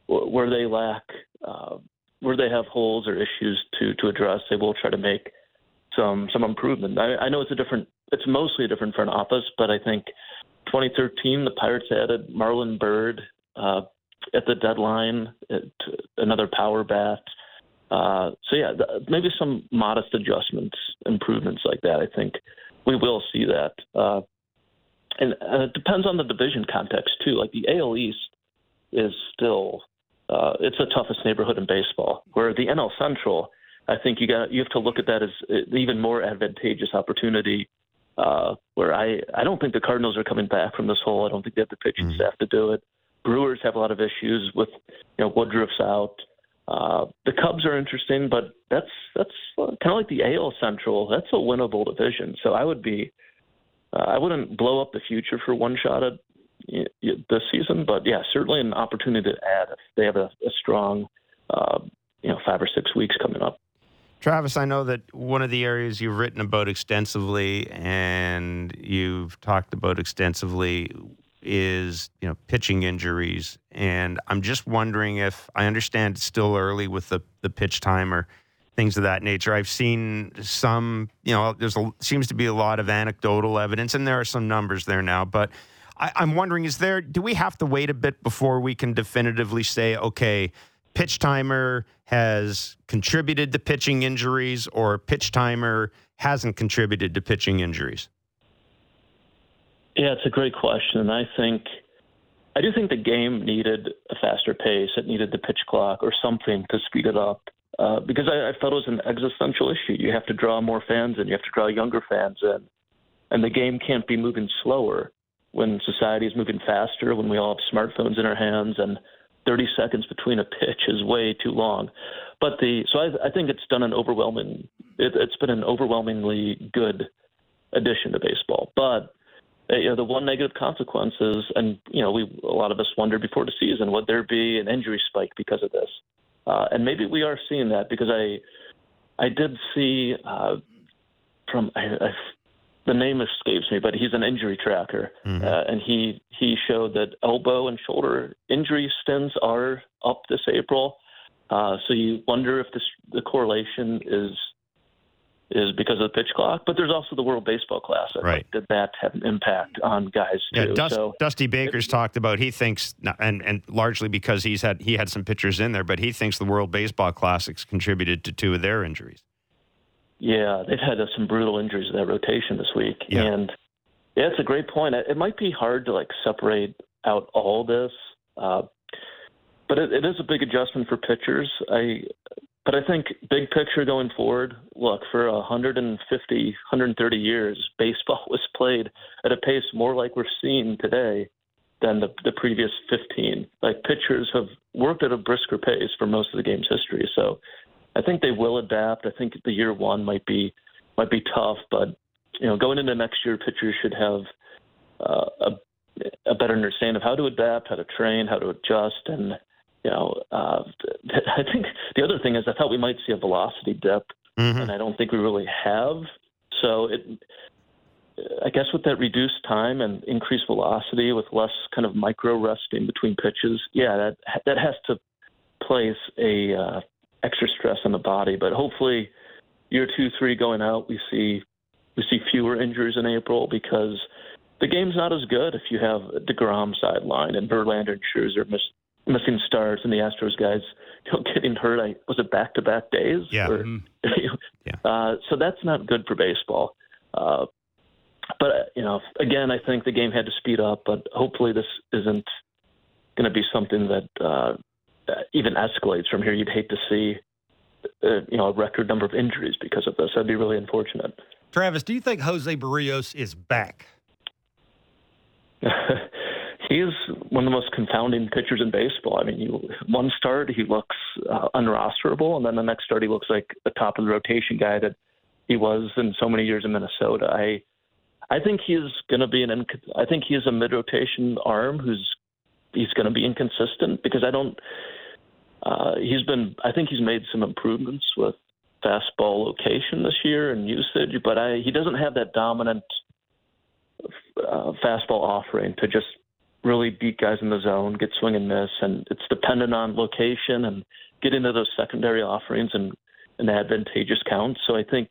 where they lack, uh, where they have holes or issues to, to address. They will try to make some some improvement. I, I know it's a different, it's mostly a different front office, but I think twenty thirteen, the Pirates added Marlon Byrd uh, at the deadline, at another power bat. Uh, so, yeah, th- maybe some modest adjustments, improvements like that. I think we will see that. Uh, and, and it depends on the division context, too. Like the A L East is still uh, – it's the toughest neighborhood in baseball, where the N L Central, I think you got you have to look at that as an even more advantageous opportunity. Uh, where I, I don't think the Cardinals are coming back from this hole. I don't think they have the pitching mm-hmm. staff to do it. Brewers have a lot of issues with, you know, Woodruff's out. Uh, the Cubs are interesting, but that's that's kind of like the A L Central. That's a winnable division. So I would be, uh, I wouldn't blow up the future for one shot at you know, this season, but yeah, certainly an opportunity to add if they have a, a strong, uh, you know, five or six weeks coming up. Travis, I know that one of the areas you've written about extensively and you've talked about extensively is, you know, pitching injuries. And I'm just wondering if I understand it's still early with the, the pitch timer, things of that nature. I've seen some, you know, there's a, seems to be a lot of anecdotal evidence, and there are some numbers there now. But I, I'm wondering, is there, do we have to wait a bit before we can definitively say, okay, pitch timer has contributed to pitching injuries, or pitch timer hasn't contributed to pitching injuries? Yeah, it's a great question. And I think, I do think the game needed a faster pace. It needed the pitch clock or something to speed it up uh, because I, I felt it was an existential issue. You have to draw more fans in, you have to draw younger fans in, and the game can't be moving slower when society is moving faster, when we all have smartphones in our hands, and thirty seconds between a pitch is way too long. But the so I, I think it's done an overwhelming it, it's been an overwhelmingly good addition to baseball. But you know, the one negative consequence is, and you know, we a lot of us wondered before the season, would there be an injury spike because of this? Uh, and maybe we are seeing that, because I I did see uh, from I, I, the name escapes me, but he's an injury tracker, mm-hmm. uh, and he he showed that elbow and shoulder injury stents are up this April. Uh, so you wonder if this, the correlation is is because of the pitch clock. But there's also the World Baseball Classic. Right. Did that have an impact on guys, too? Yeah, Dust, so, Dusty Baker's it, talked about, he thinks, and, and largely because he's had he had some pitchers in there, but he thinks the World Baseball Classic's contributed to two of their injuries. Yeah, they've had uh, some brutal injuries in that rotation this week. Yeah. And yeah, it's a great point. It might be hard to, like, separate out all this, uh, but it, it is a big adjustment for pitchers. I... But I think big picture going forward, look, for one hundred fifty, one hundred thirty years, baseball was played at a pace more like we're seeing today than the, the previous fifteen. Like, pitchers have worked at a brisker pace for most of the game's history. So I think they will adapt. I think the year one might be might be tough, but you know, going into next year, pitchers should have uh, a, a better understanding of how to adapt, how to train, how to adjust, and You know, uh, I think the other thing is I thought we might see a velocity dip, mm-hmm. and I don't think we really have. So it, I guess with that reduced time and increased velocity with less kind of micro resting between pitches, yeah, that that has to place a uh, extra stress on the body. But hopefully, year two, three going out, we see we see fewer injuries in April, because the game's not as good if you have DeGrom sidelined and Verlander and Scherzer missed. Missing starts, and the Astros guys, you know, getting hurt. I was it back to back days. Yeah. Or, yeah. Uh, so that's not good for baseball. Uh, but you know, again, I think the game had to speed up. But hopefully, this isn't going to be something that uh, even escalates from here. You'd hate to see uh, you know a record number of injuries because of this. That'd be really unfortunate. Travis, do you think José Berríos is back? He's one of the most confounding pitchers in baseball. I mean, you, one start, he looks uh, unrosterable, and then the next start, he looks like the top of the rotation guy that he was in so many years in Minnesota. I I think he's going to be an – I think he's a mid-rotation arm who's he's going to be inconsistent, because I don't uh, – he's been – I think he's made some improvements with fastball location this year and usage, but I, he doesn't have that dominant uh, fastball offering to just – really beat guys in the zone, get swing and miss, and it's dependent on location and get into those secondary offerings and an advantageous count. So I think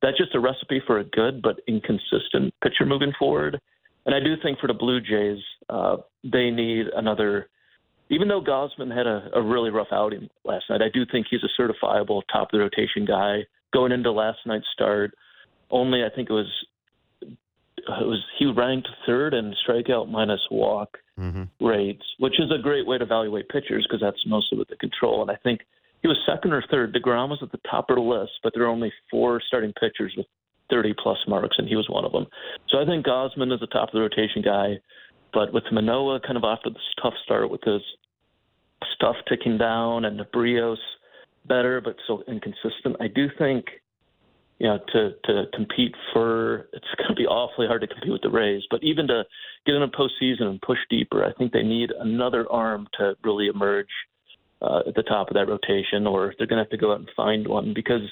that's just a recipe for a good but inconsistent pitcher moving forward. And I do think for the Blue Jays, uh, they need another. Even though Gausman had a, a really rough outing last night, I do think he's a certifiable top of the rotation guy going into last night's start. Only I think it was. It was, he ranked third in strikeout minus walk mm-hmm. rates, which is a great way to evaluate pitchers because that's mostly with the control. And I think he was second or third. DeGrom was at the top of the list, but there are only four starting pitchers with thirty-plus marks, and he was one of them. So I think Gausman is a top-of-the-rotation guy. But with Manoah kind of after this tough start with his stuff ticking down and Berríos better but so inconsistent, I do think – you know, to, to compete for – it's going to be awfully hard to compete with the Rays. But even to get in a postseason and push deeper, I think they need another arm to really emerge uh, at the top of that rotation, or they're going to have to go out and find one. Because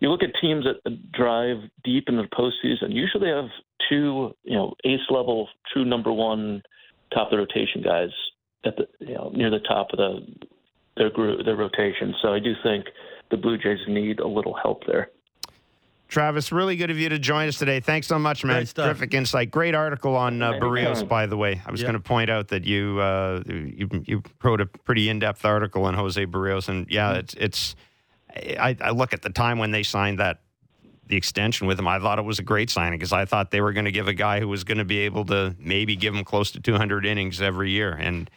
you look at teams that drive deep into the postseason, usually they have two, you know, ace-level, true number one top-of-the-rotation guys at the, you know, near the top of the their group, their rotation. So I do think the Blue Jays need a little help there. Travis, really good of you to join us today. Thanks so much, man. Terrific insight. Great article on uh, Berríos, by the way. I was yep. going to point out that you, uh, you you wrote a pretty in-depth article on José Berríos, and yeah, mm-hmm. it's it's. I, I look at the time when they signed that the extension with him. I thought it was a great signing because I thought they were going to give a guy who was going to be able to maybe give him close to two hundred innings every year. And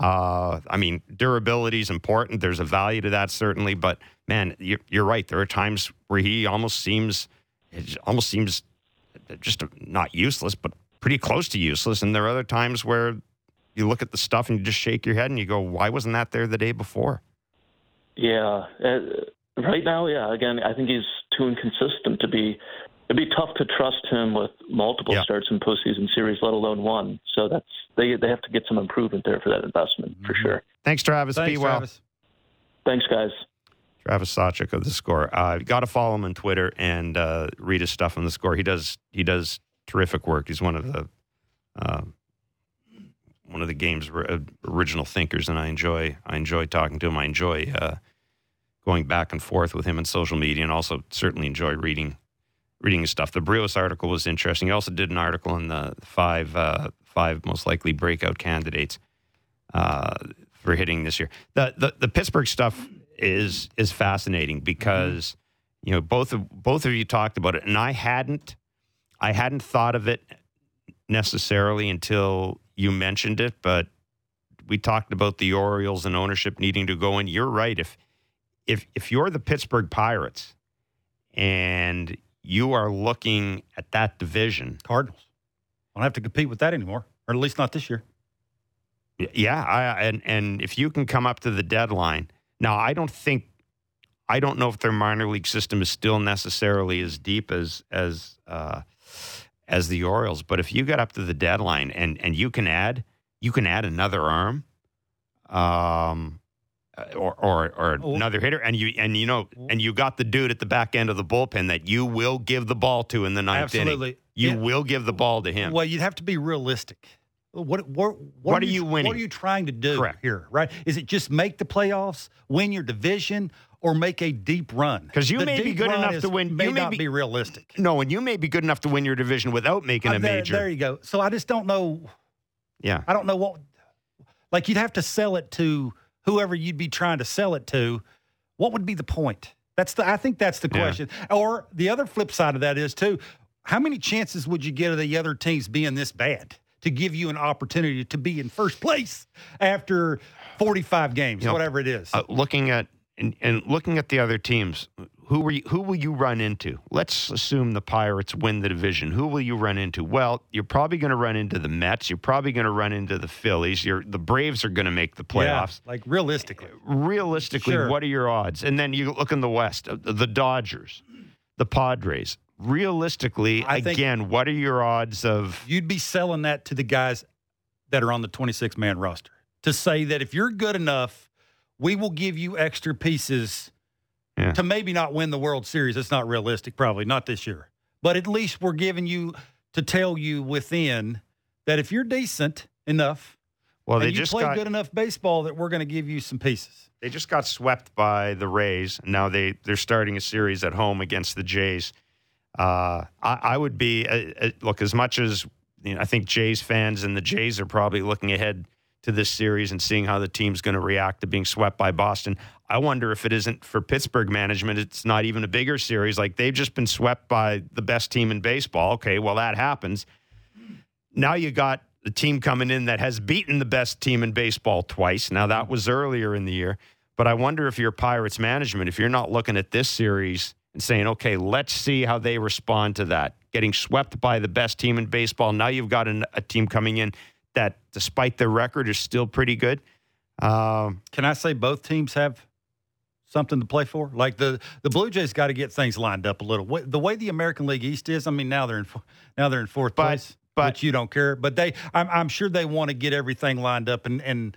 uh, I mean, durability is important. There's a value to that certainly, but. Man, you're right. There are times where he almost seems, it almost seems, just not useless, but pretty close to useless. And there are other times where you look at the stuff and you just shake your head and you go, "Why wasn't that there the day before?" Yeah. Uh, right now, yeah, again, I think he's too inconsistent to be – it'd be tough to trust him with multiple yeah. starts in postseason series, let alone one. So that's they they have to get some improvement there for that investment, for mm-hmm. sure. Thanks, Travis. Thanks, be well. Travis. Thanks, guys. Travis Sawchik of The Score. Uh, you've got to follow him on Twitter and uh, read his stuff on The Score. He does he does terrific work. He's one of the uh, one of the game's original thinkers, and I enjoy I enjoy talking to him. I enjoy uh, going back and forth with him on social media, and also certainly enjoy reading. Reading his stuff. The Berríos article was interesting. He also did an article on the five uh, five most likely breakout candidates uh, for hitting this year. The, the the Pittsburgh stuff is is fascinating because you know both of both of you talked about it, and I hadn't I hadn't thought of it necessarily until you mentioned it. But we talked about the Orioles and ownership needing to go in. You're right. If if if you're the Pittsburgh Pirates and you are looking at that division. Cardinals. I don't have to compete with that anymore, or at least not this year. Yeah, I, and, and if you can come up to the deadline. Now, I don't think, I don't know if their minor league system is still necessarily as deep as as uh, as the Orioles, but if you get up to the deadline and, and you can add, you can add another arm, um, Or, or or another hitter, and you and you know, and you got the dude at the back end of the bullpen that you will give the ball to in the ninth Absolutely. inning. You yeah. will give the ball to him. Well, you'd have to be realistic. What what what, what are, are you winning? What are you trying to do Correct. here? Right? Is it just make the playoffs, win your division, or make a deep run? Because you the may be good enough is, to win. May you may not be, be realistic. No, and you may be good enough to win your division without making uh, a there, major. There you go. So I just don't know. Yeah, I don't know what. Like you'd have to sell it to. Whoever you'd be trying to sell it to, what would be the point? That's the. I think that's the question. Yeah. Or the other flip side of that is, too, how many chances would you get of the other teams being this bad to give you an opportunity to be in first place after forty-five games, you know, whatever it is? Uh, looking at and, and looking at the other teams, who were you, who will you run into? Let's assume the Pirates win the division. Who will you run into? Well, you're probably going to run into the Mets. You're probably going to run into the Phillies. You're, the Braves are going to make the playoffs. Yeah, like realistically. Realistically, sure. What are your odds? And then you look in the West, the Dodgers, the Padres. Realistically, I again, what are your odds of? You'd be selling that to the guys that are on the twenty-six man roster to say that if you're good enough, we will give you extra pieces. Yeah. To maybe not win the World Series, it's not realistic, probably not this year. But at least we're giving you to tell you within that if you're decent enough, well, they and you just play got, good enough baseball that we're going to give you some pieces. They just got swept by the Rays. Now they they're starting a series at home against the Jays. Uh, I, I would be uh, look as much as you know, I think Jays fans and the Jays are probably looking ahead to this series and seeing how the team's going to react to being swept by Boston. I wonder if it isn't for Pittsburgh management, it's not even a bigger series. Like, they've just been swept by the best team in baseball. Okay, well, that happens. Now you got the team coming in that has beaten the best team in baseball twice. Now, that was earlier in the year. But I wonder if your Pirates management, if you're not looking at this series and saying, okay, let's see how they respond to that, getting swept by the best team in baseball. Now you've got an, a team coming in that, despite their record, is still pretty good. Um, Can I say both teams have something to play for? Like the, the Blue Jays got to get things lined up a little. The way the American League East is, I mean, now they're in now they're in fourth but, place, but which you don't care. But they, I'm, I'm sure they want to get everything lined up and, and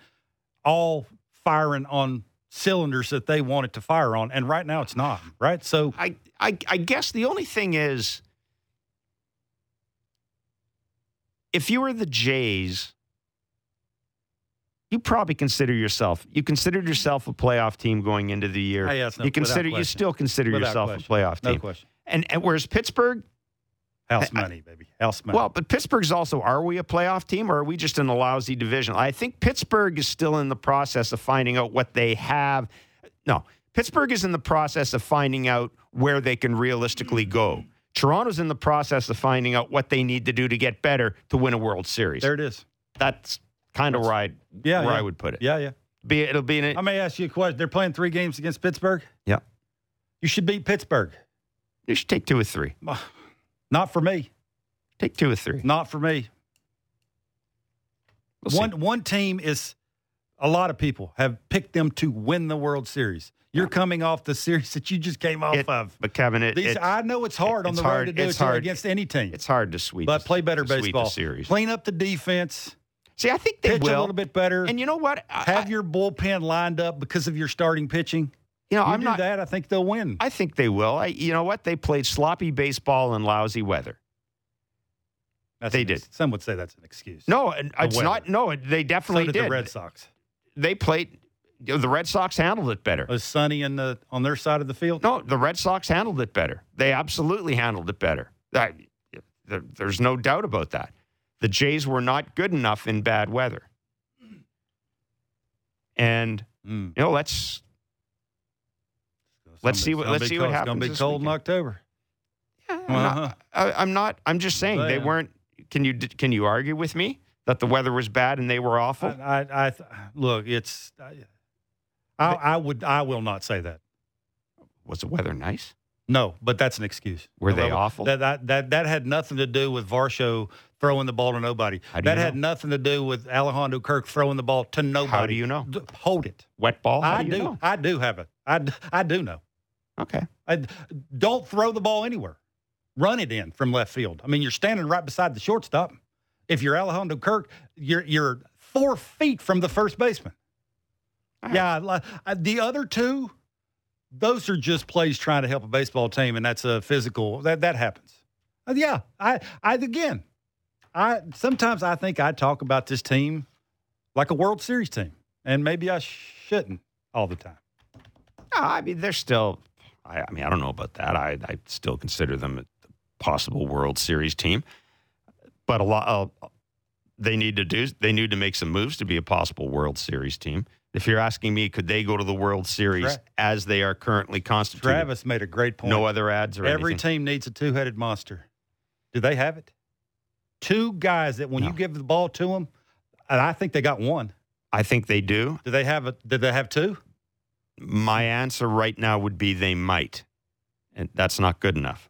all firing on cylinders that they want it to fire on. And right now, it's not right. So I, I, I guess the only thing is, if you were the Jays, you probably consider yourself. You considered yourself a playoff team going into the year. Oh, yes, no, you consider. You still consider without yourself question. a playoff team. No question. And, and whereas Pittsburgh, house I, money, baby, house money. Well, but Pittsburgh's also. Are we a playoff team, or are we just in a lousy division? I think Pittsburgh is still in the process of finding out what they have. No, Pittsburgh is in the process of finding out where they can realistically go. Toronto's in the process of finding out what they need to do to get better to win a World Series. There it is. That's kind of where I, yeah, where yeah. I would put it. Yeah, yeah. Be, it'll be an, I may ask you a question. They're playing three games against Pittsburgh? Yeah. You should beat Pittsburgh. You should take two or three. Not for me. Take two or three. Not for me. We'll one see. One team is a lot of people have picked them to win the World Series. You're coming off the series that you just came off it, of. But, Kevin, it, These, it, I know it's hard it, on it's the hard, road to do it hard, against any team. It's hard to sweep. But play better baseball. Series. Clean up the defense. See, I think they pitch will. Pitch a little bit better. And you know what? I, have I, your bullpen lined up because of your starting pitching. You know, you I'm do not, that, I think they'll win. I think they will. I, you know what? They played sloppy baseball in lousy weather. That's they did. Ex- some would say that's an excuse. No, the it's weather. Not. No, they definitely so did. did. The Red Sox. They played. The Red Sox handled it better. It was sunny in the, on their side of the field? No, the Red Sox handled it better. They absolutely handled it better. I, there, there's no doubt about that. The Jays were not good enough in bad weather. And, mm. you know, let's let's see what, let's see what happens. It's going to be cold in October. Yeah, I'm, uh-huh. not, I, I'm not. I'm just saying but, they yeah. weren't. Can you can you argue with me that the weather was bad and they were awful? I, I, I Look, it's... I, I, I would. I will not say that. Was the weather nice? No, but that's an excuse. Were no, they that, awful? That, that that that had nothing to do with Varsho throwing the ball to nobody. That know? had nothing to do with Alejandro Kirk throwing the ball to nobody. How do you know? D- hold it. Wet ball? How I do. do. You know? I do have it. I do, I do know. Okay. I, don't throw the ball anywhere. Run it in from left field. I mean, you're standing right beside the shortstop. If you're Alejandro Kirk, you're you're four feet from the first baseman. Yeah, the other two, those are just plays trying to help a baseball team, and that's a physical. That that happens. Yeah, I, I again, I sometimes I think I talk about this team like a World Series team, and maybe I shouldn't all the time. No, I mean, they're still. I, I mean, I don't know about that. I I still consider them a possible World Series team, but a lot uh, they need to do. They need to make some moves to be a possible World Series team. If you're asking me, could they go to the World Series right. as they are currently constituted? Travis made a great point. No other ads or Every anything. team needs a two-headed monster. Do they have it? Two guys that when no. you give the ball to them, and I think they got one. I think they do. Do they have a, did they have two? My answer right now would be they might. And that's not good enough.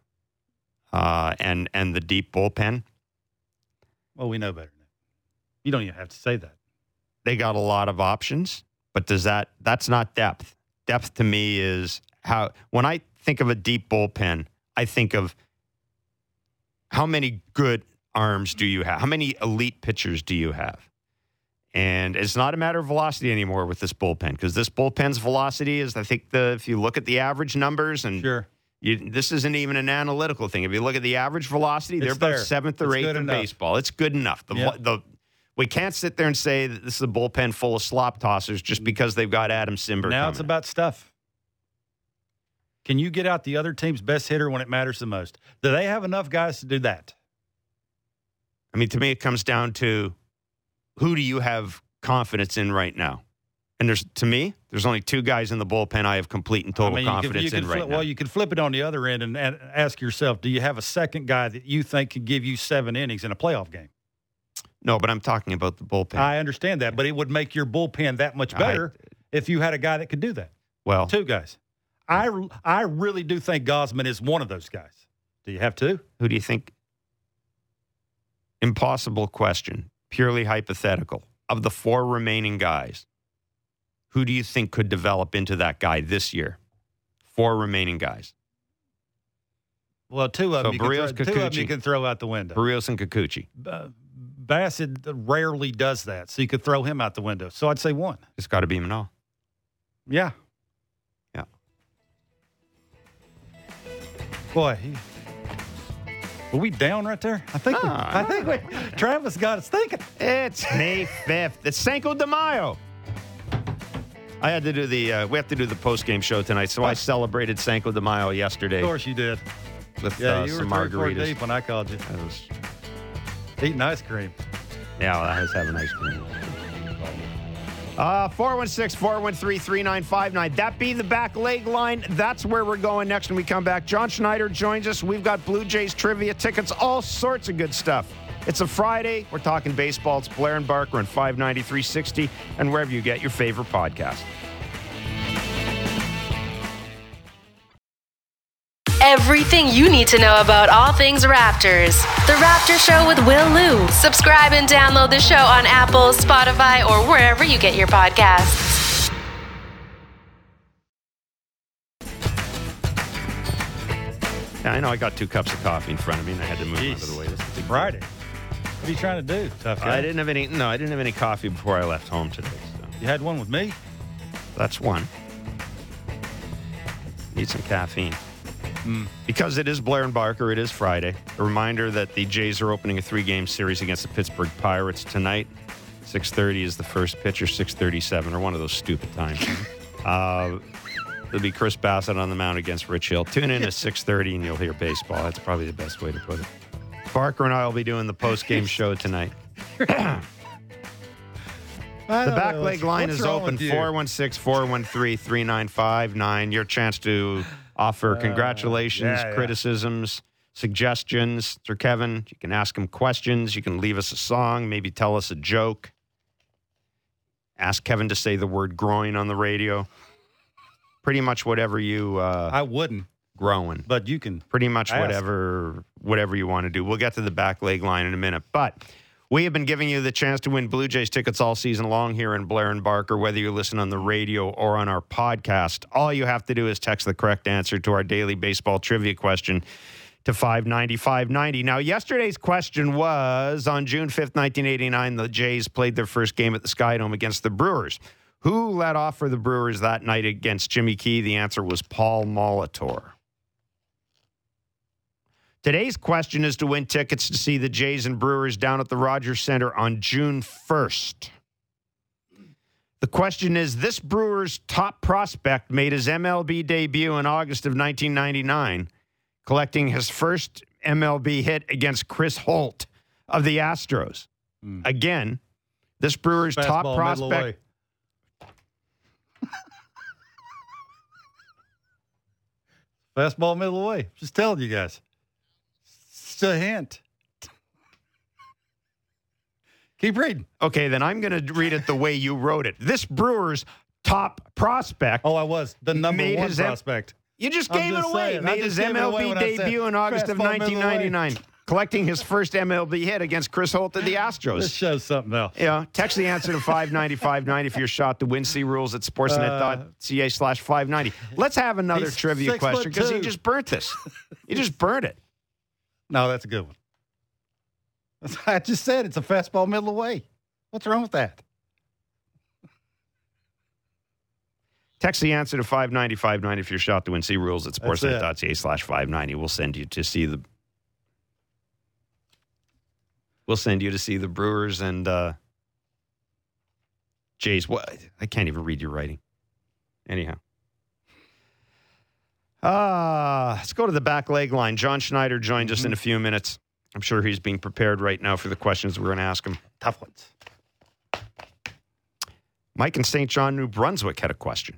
Uh, and, and the deep bullpen? Well, we know better now. You don't even have to say that. They got a lot of options. But does that, that's not depth. Depth to me is how, when I think of a deep bullpen, I think of how many good arms do you have? How many elite pitchers do you have? And it's not a matter of velocity anymore with this bullpen, because this bullpen's velocity is, I think, the if you look at the average numbers, and sure. you, this isn't even an analytical thing. If you look at the average velocity, it's they're there. about seventh or it's eighth in baseball. It's good enough. The yep. the We can't sit there and say that this is a bullpen full of slop tossers just because they've got Adam Simber. Now it's about stuff. Can you get out the other team's best hitter when it matters the most? Do they have enough guys to do that? I mean, to me, it comes down to who do you have confidence in right now? And there's to me, there's only two guys in the bullpen I have complete and total I mean, confidence you could, you could in flip, right now. Well, you could flip it on the other end and, and ask yourself, do you have a second guy that you think could give you seven innings in a playoff game? No, but I'm talking about the bullpen. I understand that, but it would make your bullpen that much better I, if you had a guy that could do that. Well, two guys. I, I really do think Gausman is one of those guys. Do you have two? Who do you think? Impossible question, purely hypothetical. Of the four remaining guys, who do you think could develop into that guy this year? Four remaining guys. Well, two of, so them, you Berríos, can throw, two of them you can throw out the window. Berríos and Kikuchi. Uh, Bassett rarely does that, so you could throw him out the window. So I'd say one. It's got to be Manoah. Yeah. Yeah. Boy, he, are we down right there? I think. No, we, I think no. we, Travis got us thinking. It's May fifth. It's Cinco de Mayo. I had to do the. Uh, we have to do the post-game show tonight, so I celebrated Cinco de Mayo yesterday. Of course you did. With yeah, uh, you some were three, margaritas. Deep when I called you. That was. Eating ice cream. Yeah, well, I was having ice cream. Uh, four one six, four one three, three nine five nine. That be the back leg line. That's where we're going next when we come back. John Schneider joins us. We've got Blue Jays trivia, tickets, all sorts of good stuff. It's a Friday. We're talking baseball. It's Blair and Barker on five ninety, three sixty and wherever you get your favorite podcast. everything you need to know about all things Raptors. The Raptor Show with Will Liu. Subscribe and download the show on Apple, Spotify, or wherever you get your podcasts. Yeah, I know I got two cups of coffee in front of me, and I had to move Jeez. out of the way. This is Friday. What are you trying to do? Tough guy. I didn't have any. No, I didn't have any coffee before I left home today. So. You had one with me. That's one. Need some caffeine. Mm. Because it is Blair and Barker, it is Friday. A reminder that the Jays are opening a three-game series against the Pittsburgh Pirates tonight. six thirty is the first pitch, or six thirty-seven, or one of those stupid times. uh, It'll be Chris Bassett on the mound against Rich Hill. Tune in at six thirty and you'll hear baseball. That's probably the best way to put it. Barker and I will be doing the post-game show tonight. The back leg line is open, four one six, four one three, three nine five nine. Your chance to offer congratulations, uh, yeah, criticisms, yeah. suggestions through Kevin. You can ask him questions. You can leave us a song, maybe tell us a joke. Ask Kevin to say the word groin on the radio. Pretty much whatever you... Uh, I wouldn't. Growing. But you can Pretty much ask. whatever whatever you want to do. We'll get to the back leg line in a minute. But we have been giving you the chance to win Blue Jays tickets all season long here in Blair and Barker, whether you listen on the radio or on our podcast. All you have to do is text the correct answer to our daily baseball trivia question to five ninety, five ninety. Now, yesterday's question was, on June fifth, nineteen eighty-nine, the Jays played their first game at the Skydome against the Brewers. Who led off for the Brewers that night against Jimmy Key? The answer was Paul Molitor. Today's question is to win tickets to see the Jays and Brewers down at the Rogers Center on June first. The question is, this Brewers top prospect made his M L B debut in August of nineteen ninety-nine, collecting his first M L B hit against Chris Holt of the Astros. Mm. Again, this Brewers Fastball, top prospect... Fastball middle away. Just telling you guys. It's a hint. Keep reading. Okay, then I'm going to read it the way you wrote it. This Brewers top prospect. Oh, I was. The number one prospect. M- you just gave just it away. Saying. Made his M L B debut in August of nineteen ninety-nine, collecting his first M L B hit against Chris Holt of the Astros. This shows something else. Yeah. Text the answer to five ninety, five ninety for your shot to win. See rules at sportsnet.ca slash 590. Let's have another trivia question because he just burnt this. He just burnt it. No, that's a good one. That's, I just said it's a fastball middle away. What's wrong with that? Text the answer to five ninety, five ninety for your shot to win. See rules at sportsnet.ca slash 590. We'll send you to see the... We'll send you to see the Brewers and uh, Jays. What? I can't even read your writing. Anyhow. Uh, let's go to the back leg line. John Schneider joins us in a few minutes. I'm sure he's being prepared right now for the questions we're going to ask him. Tough ones. Mike in Saint John, New Brunswick had a question.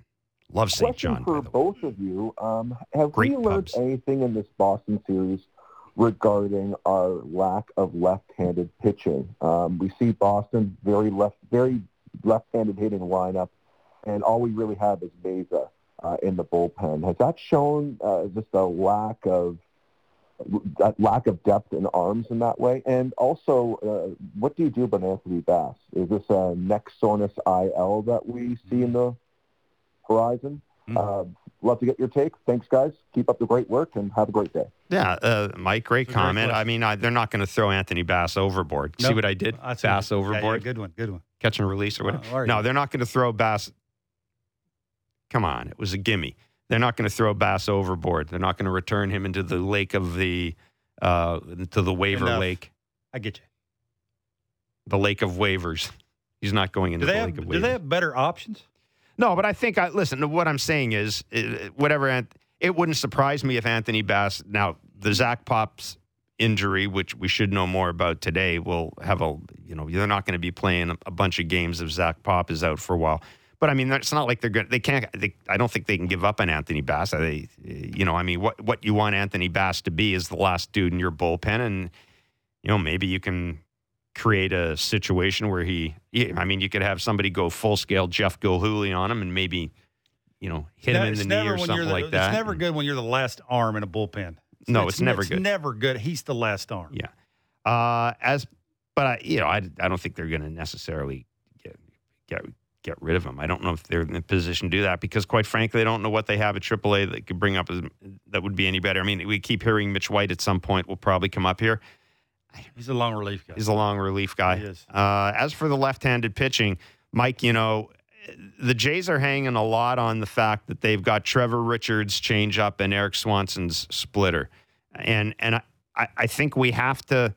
Love Saint John. Question for both of you. Um, have Great we learned pubs. anything in this Boston series regarding our lack of left-handed pitching? Um, we see Boston very left, very left-handed hitting lineup, and all we really have is Meza uh, in the bullpen. Has that shown uh, just a lack of uh, lack of depth in arms in that way? And also, uh, what do you do about Anthony Bass? Is this a next Sonus I L that we see in the horizon? Mm-hmm. Uh, love to get your take. Thanks, guys. Keep up the great work and have a great day. Yeah, uh, Mike, great That's comment. Great I mean, I, they're not going to throw Anthony Bass overboard. Nope. See what I did? I Bass it. overboard. Yeah, yeah, good one, good one. Catch and release or whatever. Oh, no, they're not going to throw Bass. Come on, it was a gimme. They're not going to throw Bass overboard. They're not going to return him into the lake of the, uh, to the waiver Enough. lake. I get you. The lake of waivers. He's not going into do the lake have, of waivers. Do they have better options? No, but I think, I, listen, what I'm saying is, whatever, it wouldn't surprise me if Anthony Bass, now, the Zach Pop's injury, which we should know more about today, will have a, you know, they're not going to be playing a bunch of games if Zach Pop is out for a while. But, I mean, it's not like they're going to, they can't, they, I don't think they can give up on Anthony Bass. They, you know, I mean, what, what you want Anthony Bass to be is the last dude in your bullpen, and, you know, maybe you can create a situation where he, I mean, you could have somebody go full-scale Jeff Gilhooly on him and maybe, you know, hit no, him in the knee or something the, like that. It's never and, good when you're the last arm in a bullpen. So no, it's, it's never it's good. It's never good. He's the last arm. Yeah. Uh, as but I, you know, I, I don't think they're going to necessarily get get get rid of him. I don't know if they're in a position to do that because, quite frankly, I don't know what they have at triple A that could bring up as, that would be any better. I mean, we keep hearing Mitch White at some point will probably come up here. He's a long relief guy. He's a long relief guy. He is. Uh, as for the left-handed pitching, Mike, you know, the Jays are hanging a lot on the fact that they've got Trevor Richards' changeup and Eric Swanson's splitter. And and I, I think we have to,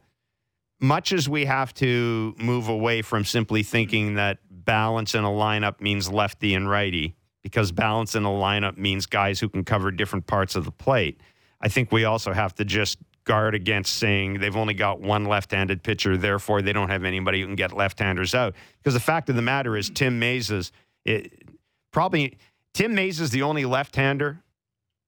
much as we have to move away from simply thinking that balance in a lineup means lefty and righty, because balance in a lineup means guys who can cover different parts of the plate, I think we also have to just guard against saying they've only got one left-handed pitcher, therefore they don't have anybody who can get left-handers out. Because the fact of the matter is Tim Mays is it, probably Tim Mays is the only left-hander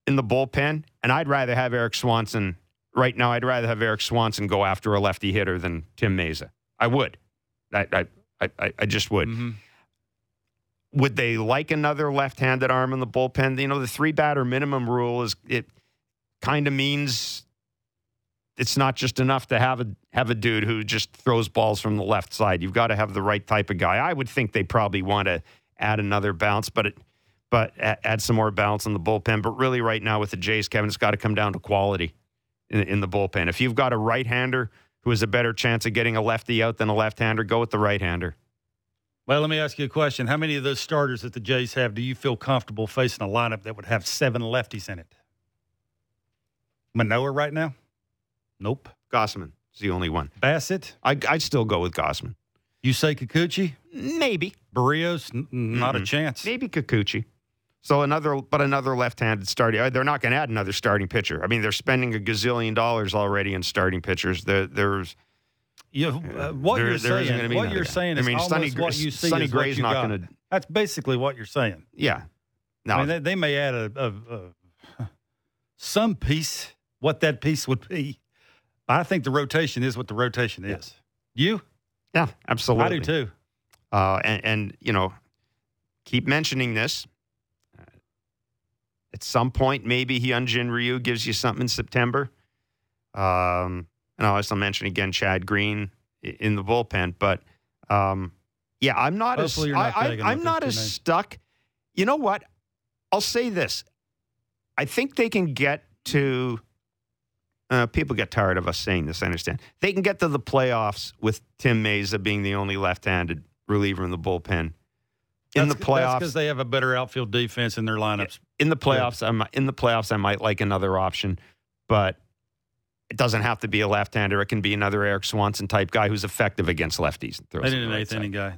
in the bullpen, and I'd rather have Eric Swanson right now. I'd rather have Eric Swanson go after a lefty hitter than Tim Mays. I would. I I I, I just would. Mm-hmm. Would they like another left-handed arm in the bullpen? You know, the three-batter minimum rule is it kind of means it's not just enough to have a have a dude who just throws balls from the left side. You've got to have the right type of guy. I would think they probably want to add another bounce, but it, but add some more bounce in the bullpen. But really, right now with the Jays, Kevin, it's got to come down to quality in, in the bullpen. If you've got a right-hander who has a better chance of getting a lefty out than a left-hander, go with the right-hander. Well, let me ask you a question. How many of those starters that the Jays have do you feel comfortable facing a lineup that would have seven lefties in it? Manoah right now? Nope. Gausman is the only one. Bassett? I, I'd still go with Gausman. You say Kikuchi? Maybe. Berríos? N- not mm-hmm. a chance. Maybe Kikuchi. So another, but another left-handed starting. They're not going to add another starting pitcher. I mean, they're spending a gazillion dollars already in starting pitchers. There, there's. Yeah, uh, what there, you're there saying. What you're saying is I mean, almost Sonny, what you see Sonny is Gray's what you not got. Gonna, That's basically what you're saying. Yeah. No. I mean, they, they may add a, a, a some piece. What that piece would be. I think the rotation is what the rotation is. Yeah. You? Yeah, absolutely. I do too. Uh, and, and, you know, keep mentioning this. Uh, at some point, maybe Hyunjin Ryu gives you something in September. Um, and I'll also mention again Chad Green in the bullpen. But, um, yeah, I'm not Hopefully as, not I, I, I'm not as names. stuck. You know what? I'll say this. I think they can get to... Uh, people get tired of us saying this, I understand. They can get to the playoffs with Tim Mays being the only left-handed reliever in the bullpen. In that's, the playoffs, because they have a better outfield defense in their lineups. In the playoffs, yeah. I'm in the playoffs. I might like another option, but it doesn't have to be a left-hander. It can be another Eric Swanson type guy who's effective against lefties. They need an eighth inning guy.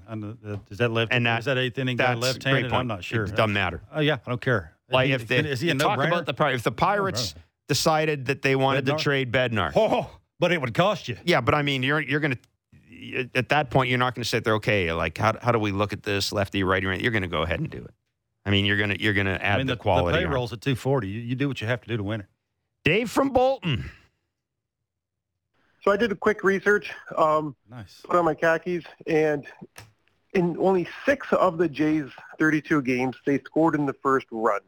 Is that left? And that, is that eighth inning guy left-handed? I'm not sure. It doesn't matter. Oh yeah, I don't care. Like if they is he a talk about the if the Pirates. Decided that they wanted Bednar? to trade Bednar. Oh, but it would cost you. Yeah, but I mean, you're you're going to at that point you're not going to sit there. Okay, like how how do we look at this lefty righty? Right? You're going to go ahead and do it. I mean, you're going to you're going to add I mean, the, the quality. The payroll's at two forty. You, you do what you have to do to win it. Dave from Bolton. So I did a quick research. Um, nice. Put on my khakis, and in only six of the Jays' thirty-two games, they scored in the first run.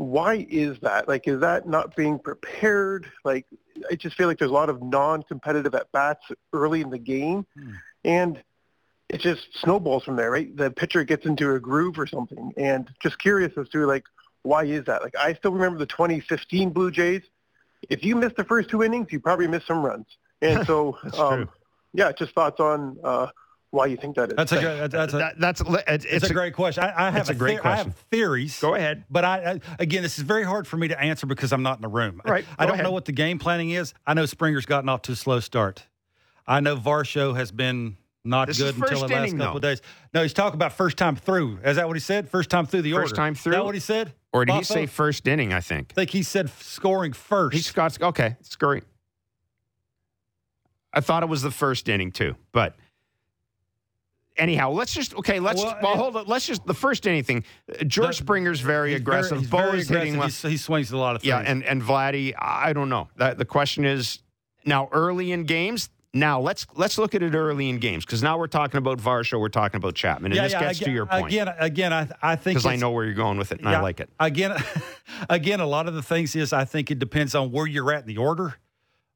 Why is that? Like, is that not being prepared? Like, I just feel like there's a lot of non-competitive at-bats early in the game, hmm. and it just snowballs from there, right? The pitcher gets into a groove or something, and just curious as to, like, why is that? Like, I still remember the twenty fifteen Blue Jays. If you missed the first two innings, you probably missed some runs. And so, um, yeah, just thoughts on uh, why you think that is. That's a good, that's a, that, that's, it's, it's a, a great question. I, I have a, a great the, question. I have theories. Go ahead. But I, I again, this is very hard for me to answer because I'm not in the room. Right. I, I don't ahead. know what the game planning is. I know Springer's gotten off to a slow start. I know Varsho has been not this good until the last inning, couple though. of days. No, he's talking about first time through. Is that what he said? First time through the first order. First time through? Is that what he said? Or did Boffo? he say first inning, I think? I think he said scoring first. He's got, okay, scoring. I thought it was the first inning too, but... Anyhow, let's just okay. Let's well, well hold on. Let's just the first anything. George the, Springer's very aggressive. Very, Bo very is aggressive. hitting. He swings a lot of things. Yeah, and and Vladdy, I don't know. That, the question is now early in games Now, let's let's look at it early in games, because now we're talking about Varsho, we're talking about Chapman, and yeah, this yeah, gets again, to your point. Again, again I, I think... Because I know where you're going with it, and yeah, I like it. Again, again, a lot of the things is I think it depends on where you're at in the order.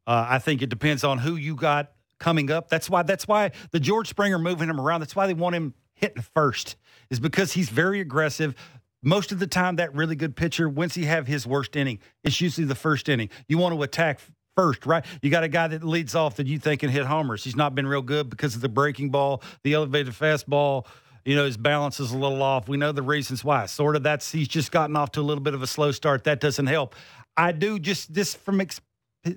Uh, I think it depends on who you got coming up. That's why That's why the George Springer moving him around, that's why they want him hitting first, is because he's very aggressive. Most of the time, that really good pitcher, once he have his worst inning, it's usually the first inning. You want to attack first, right? You got a guy that leads off that you think can hit homers. He's not been real good because of the breaking ball, the elevated fastball. You know, his balance is a little off. We know the reasons why. Sort of that's he's just gotten off to a little bit of a slow start. That doesn't help. I do just this from ex-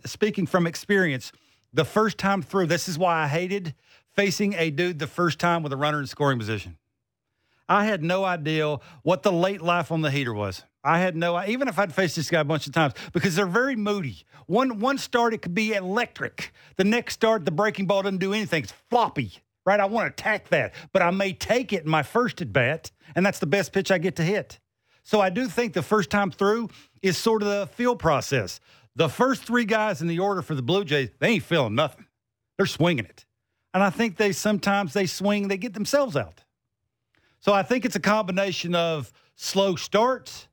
speaking from experience. The first time through, this is why I hated facing a dude the first time with a runner in scoring position. I had no idea what the late life on the heater was. I had no idea, even if I'd faced this guy a bunch of times, because they're very moody. One one start, it could be electric. The next start, the breaking ball doesn't do anything. It's floppy, right? I want to attack that, but I may take it in my first at-bat, and that's the best pitch I get to hit. So I do think the first time through is sort of the feel process. The first three guys in the order for the Blue Jays, they ain't feeling nothing. They're swinging it. And I think they sometimes they swing, they get themselves out. So I think it's a combination of slow starts,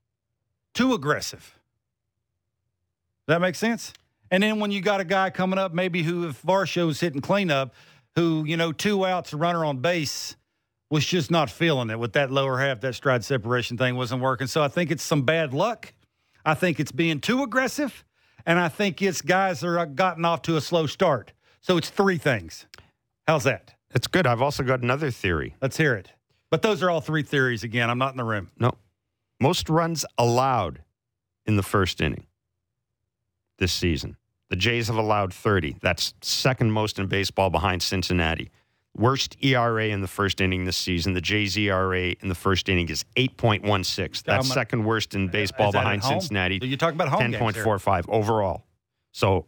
too aggressive. Does that make sense? And then when you got a guy coming up, maybe who, if Varsho's hitting cleanup, who, you know, two outs, a runner on base, was just not feeling it with that lower half, that stride separation thing wasn't working. So I think it's some bad luck. I think it's being too aggressive. And I think it's guys that are gotten off to a slow start. So it's three things. How's that? That's good. I've also got another theory. Let's hear it. But those are all three theories. Again, I'm not in the room. No. Most runs allowed in the first inning this season. The Jays have allowed thirty. That's second most in baseball behind Cincinnati. Worst E R A in the first inning this season. The Jays' E R A in the first inning is eight point one six. That's a, second worst in baseball behind Cincinnati. So you're talking about home games there. ten point four five overall. So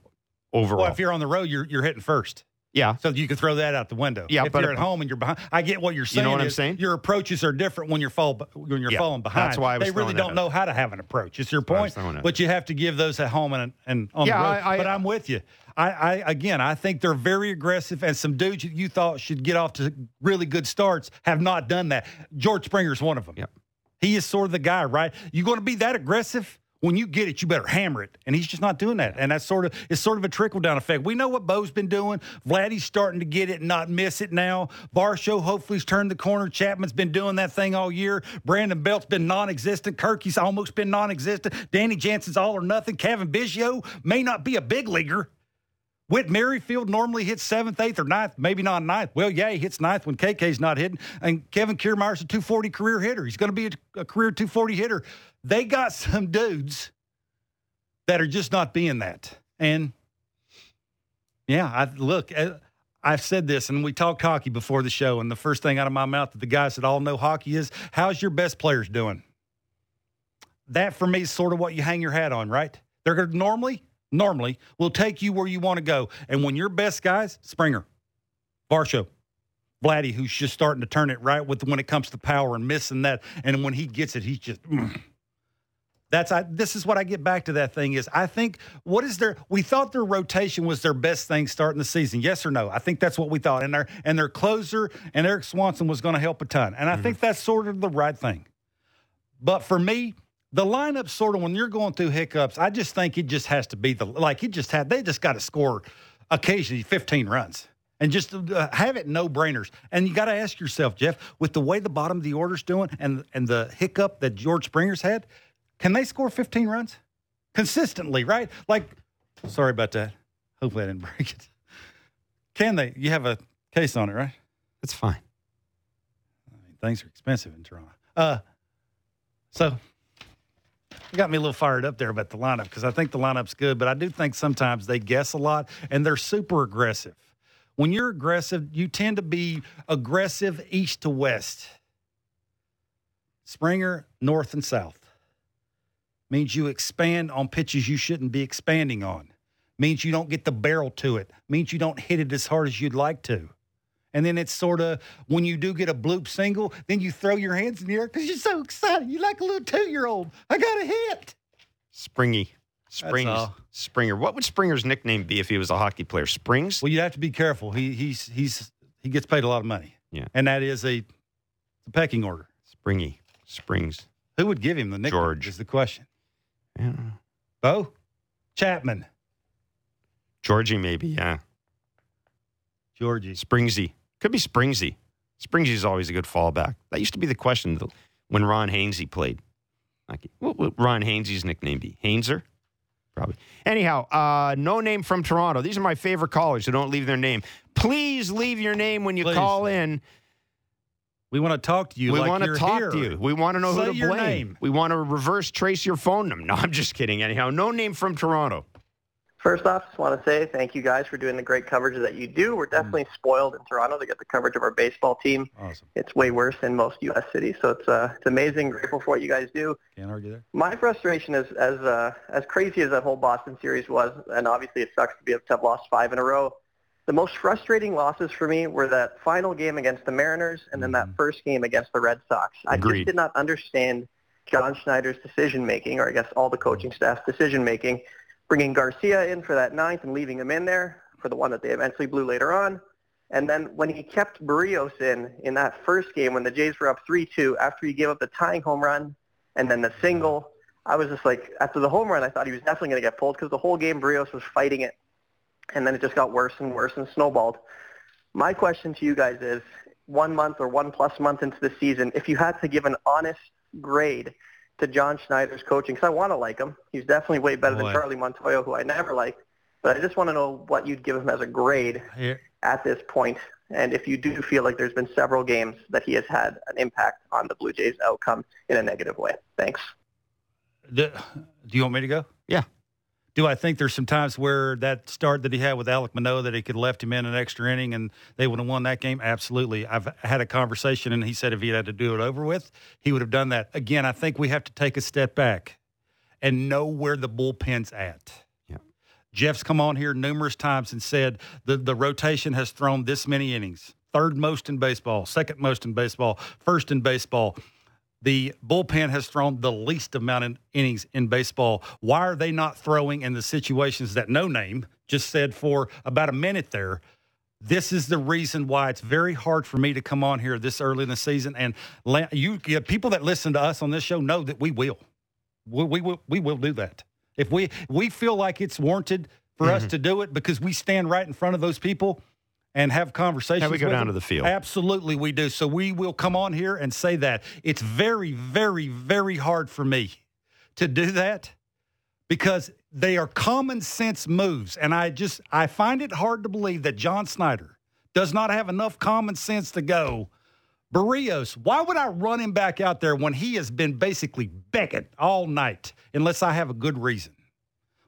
overall. Well, if you're on the road, you're you're hitting first. Yeah. So you can throw that out the window. Yeah, if but you're at home and you're behind. I get what you're saying. You know what I'm saying? Your approaches are different when you're, fall, when you're yeah, falling behind. That's why I was They really don't out. know how to have an approach. It's your point. But you have to give those at home and, and on yeah, the road. I, I, but I'm with you. I, I Again, I think they're very aggressive. And some dudes you thought should get off to really good starts have not done that. George Springer's one of them. Yeah. He is sort of the guy, right? You're going to be that aggressive? When you get it, you better hammer it. And he's just not doing that. And that's sort of it's sort of a trickle-down effect. We know what Bo's been doing. Vladdy's starting to get it and not miss it now. Varsho hopefully's turned the corner. Chapman's been doing that thing all year. Brandon Belt's been non-existent. Kirky's almost been non-existent. Danny Jansen's all or nothing. Kevin Biggio may not be a big leaguer. Whit Merrifield normally hits seventh, eighth, or ninth, maybe not ninth. Well, yeah, he hits ninth when K K's not hitting. And Kevin Kiermaier's a two forty career hitter. He's going to be a, a career two forty hitter. They got some dudes that are just not being that. And, yeah, I look, I, I've said this, and we talked hockey before the show, and the first thing out of my mouth that the guys that all know hockey is, how's your best players doing? That, for me, is sort of what you hang your hat on, right? They're going to normally – Normally, will take you where you want to go. And when your best guys, Springer, Varsho, Vladdy, who's just starting to turn it right with when it comes to power and missing that. And when he gets it, he's just, mm. that's, I, this is what I get back to that thing is, I think, what is their, we thought their rotation was their best thing starting the season. Yes or no? I think that's what we thought. And their, and their closer and Eric Swanson was going to help a ton. And I mm-hmm. think that's sort of the right thing. But for me, the lineup sort of, when you're going through hiccups, I just think it just has to be the, like, it just had, they just got to score occasionally fifteen runs and just uh, have it no-brainers. And you got to ask yourself, Jeff, with the way the bottom of the order's doing and, and the hiccup that George Springer's had, can they score fifteen runs consistently, right? Like, sorry about that. Hopefully I didn't break it. Can they? You have a case on it, right? It's fine. I mean, things are expensive in Toronto. Uh, so... It got me a little fired up there about the lineup because I think the lineup's good, but I do think sometimes they guess a lot and they're super aggressive. When you're aggressive, you tend to be aggressive east to west. Springer, north and south. Means you expand on pitches you shouldn't be expanding on. Means you don't get the barrel to it. Means you don't hit it as hard as you'd like to. And then it's sort of, when you do get a bloop single, then you throw your hands in the air because you're so excited. You're like a little two-year-old. I got a hit. Springy. Springs, Springer. What would Springer's nickname be if he was a hockey player? Springs? Well, you have to be careful. He he's he's he gets paid a lot of money. Yeah, and that is a, a pecking order. Springy, Springs. Who would give him the nickname? George is the question. I don't know. Bo Chapman. Georgie, maybe. Yeah. Georgie. Springsy. Could be Springsy. Springsy's always a good fallback. That used to be the question when Ron Hainsey played. What would Ron Hainsey's nickname be? Hainzer? Probably. Anyhow, uh, no name from Toronto. These are my favorite callers who don't leave their name. Please leave your name when you Please. call in. We want to talk to you. We like want to talk here. to you. We want to know Say who to blame. Name. We want to reverse trace your phone number. No, I'm just kidding. Anyhow, no name from Toronto. First off, just want to say thank you guys for doing the great coverage that you do. We're definitely mm. spoiled in Toronto to get the coverage of our baseball team. Awesome. It's way worse than most U S cities, so it's uh, it's amazing. Grateful for what you guys do. Can't argue there. My frustration is as uh, as crazy as that whole Boston series was, and obviously it sucks to be have lost five in a row. The most frustrating losses for me were that final game against the Mariners and then that first game against the Red Sox. Agreed. I just did not understand John Schneider's decision-making, or I guess all the coaching staff's decision-making, bringing Garcia in for that ninth and leaving him in there for the one that they eventually blew later on. And then when he kept Berríos in in that first game when the Jays were up three two after he gave up the tying home run and then the single, I was just like, after the home run, I thought he was definitely going to get pulled because the whole game Berríos was fighting it. And then it just got worse and worse and snowballed. My question to you guys is, one month or one plus month into the season, if you had to give an honest grade to John Schneider's coaching, because I want to like him. He's definitely way better Boy. than Charlie Montoyo, who I never liked. But I just want to know what you'd give him as a grade Here. at this point, and if you do feel like there's been several games that he has had an impact on the Blue Jays' outcome in a negative way. Thanks. Do, do you want me to go? Yeah. Do I think there's some times where that start that he had with Alec Manoah that he could have left him in an extra inning and they would have won that game? Absolutely. I've had a conversation, and he said if he had to do it over with, he would have done that. Again, I think we have to take a step back and know where the bullpen's at. Yeah. Jeff's come on here numerous times and said the, the rotation has thrown this many innings, third most in baseball, second most in baseball, first in baseball. The bullpen has thrown the least amount of innings in baseball. Why are they not throwing in the situations that No Name just said for about a minute there? This is the reason why it's very hard for me to come on here this early in the season. And you, you know, people that listen to us on this show know that we will. We, we, will, we will do that. If we, we feel like it's warranted for mm-hmm. us to do it because we stand right in front of those people and have conversations. How we go with down them. to the field. Absolutely, we do. So we will come on here and say that. It's very, very, very hard for me to do that because they are common sense moves. And I just, I find it hard to believe that John Schneider does not have enough common sense to go, Berríos, why would I run him back out there when he has been basically begging all night unless I have a good reason?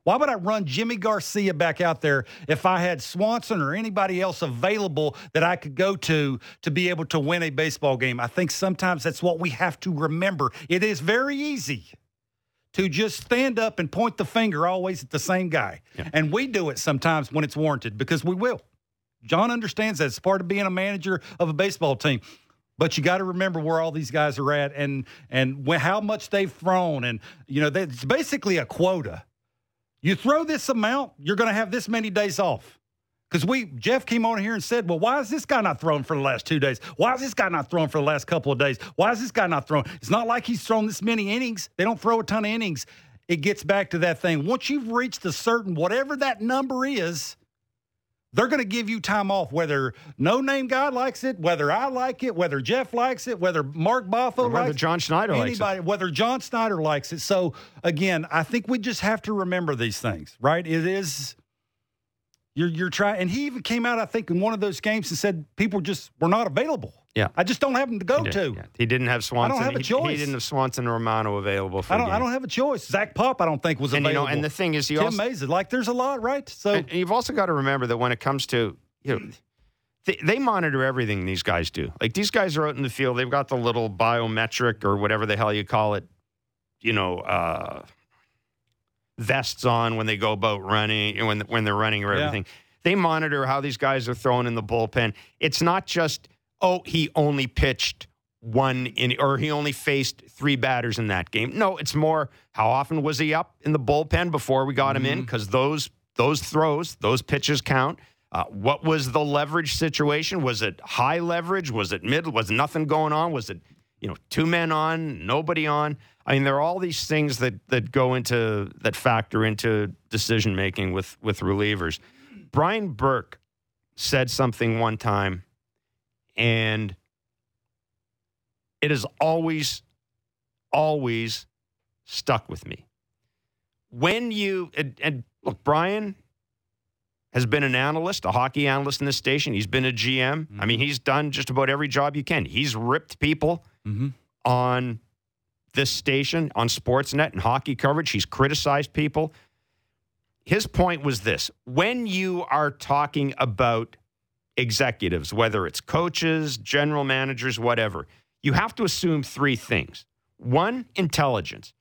Why would I run Jimmy Garcia back out there if I had Swanson or anybody else available that I could go to to be able to win a baseball game? I think sometimes that's what we have to remember. It is very easy to just stand up and point the finger always at the same guy. Yeah. And we do it sometimes when it's warranted because we will. John understands that. It's part of being a manager of a baseball team. But you got to remember where all these guys are at and and how much they've thrown. And, you know, they, it's basically a quota. You throw this amount, you're going to have this many days off. Because we, Jeff came on here and said, well, why is this guy not throwing for the last two days? Why is this guy not throwing for the last couple of days? Why is this guy not throwing? It's not like he's thrown this many innings. They don't throw a ton of innings. It gets back to that thing. Once you've reached a certain, whatever that number is, they're going to give you time off, whether no-name guy likes it, whether I like it, whether Jeff likes it, whether Mark Boffo likes it. Whether John Schneider anybody, likes it. Whether John Schneider likes it. So, again, I think we just have to remember these things, right? It is you're, – you're trying – and he even came out, I think, in one of those games and said people just were not available. Yeah. I just don't have them to go he to. Yeah. He didn't have Swanson. I don't have a choice. He, he didn't have Swanson or Romano available for I don't, I don't have a choice. Zach Pop, I don't think, was available. And, you know, and the thing is, he Tim also... Tim Mays, like, there's a lot, right? So and, and you've also got to remember that when it comes to, you know, they, they monitor everything these guys do. Like, these guys are out in the field. They've got the little biometric or whatever the hell you call it, you know, uh, vests on when they go about running, when, when they're running or everything. Yeah. They monitor how these guys are thrown in the bullpen. It's not just... oh, he only pitched one in, or he only faced three batters in that game. No, it's more how often was he up in the bullpen before we got mm-hmm. him in? Because those those throws, those pitches count. Uh, what was the leverage situation? Was it high leverage? Was it middle? Was nothing going on? Was it, you know, two men on, nobody on? I mean, there are all these things that that go into, that factor into decision making with with relievers. Brian Burke said something one time, and it has always, always stuck with me. When you, and, and look, Brian has been an analyst, a hockey analyst in this station. He's been a G M. Mm-hmm. I mean, he's done just about every job you can. He's ripped people mm-hmm. on this station, on Sportsnet and hockey coverage. He's criticized people. His point was this. When you are talking about executives, whether it's coaches, general managers, whatever, you have to assume three things. One, intelligence.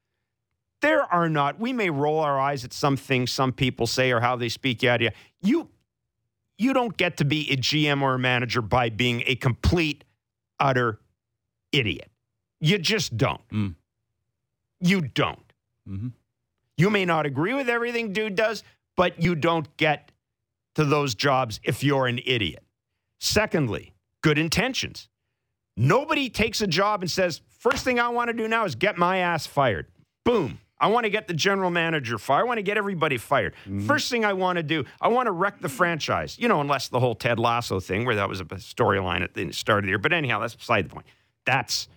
There are not, we may roll our eyes at some things some people say or how they speak, yada, yada. You, you don't get to be a G M or a manager by being a complete, utter idiot. You just don't. Mm. You don't. Mm-hmm. You may not agree with everything dude does, but you don't get to those jobs if you're an idiot. Secondly, good intentions. Nobody takes a job and says, first thing I want to do now is get my ass fired. Boom. I want to get the general manager fired. I want to get everybody fired. Mm-hmm. First thing I want to do, I want to wreck the franchise. You know, unless the whole Ted Lasso thing, where that was a storyline at the start of the year. But anyhow, that's beside the point. That's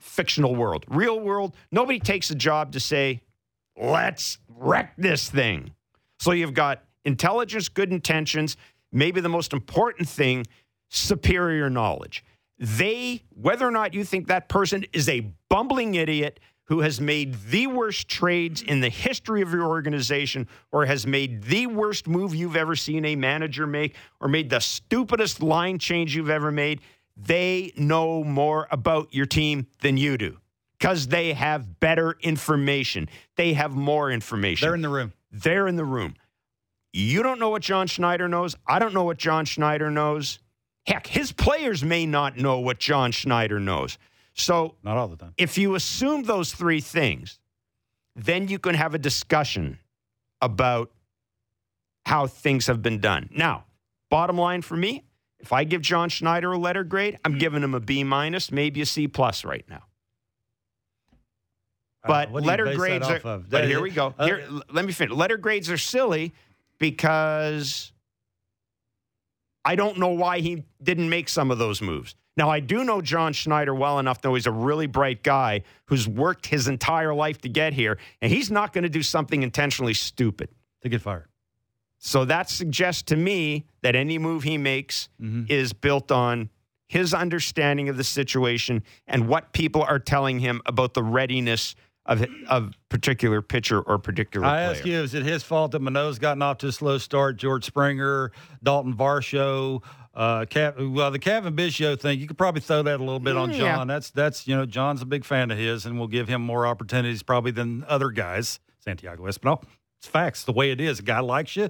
fictional world. Real world, nobody takes a job to say, let's wreck this thing. So you've got intelligence, good intentions, maybe the most important thing, superior knowledge. They, whether or not you think that person is a bumbling idiot who has made the worst trades in the history of your organization or has made the worst move you've ever seen a manager make or made the stupidest line change you've ever made, they know more about your team than you do because they have better information. They have more information. They're in the room. They're in the room. You don't know what John Schneider knows. I don't know what John Schneider knows. Heck, his players may not know what John Schneider knows. So, not all the time. If you assume those three things, then you can have a discussion about how things have been done. Now, bottom line for me, if I give John Schneider a letter grade, I'm giving him a B minus, maybe a C plus right now. But uh, letter grades are. Of? But here we go. Here, uh, let me finish. Letter grades are silly because I don't know why he didn't make some of those moves. Now, I do know John Schneider well enough to know he's a really bright guy who's worked his entire life to get here, and he's not going to do something intentionally stupid to get fired. So that suggests to me that any move he makes mm-hmm. is built on his understanding of the situation and what people are telling him about the readiness of of particular pitcher or particular player. I ask you, is it his fault that Minot's gotten off to a slow start? George Springer, Daulton Varsho, uh, Cap, well, the Kevin Biggio thing, you could probably throw that a little bit on John. Yeah. That's, that's you know, John's a big fan of his, and we'll give him more opportunities probably than other guys. Santiago Espinal. It's facts, the way it is. A guy likes you.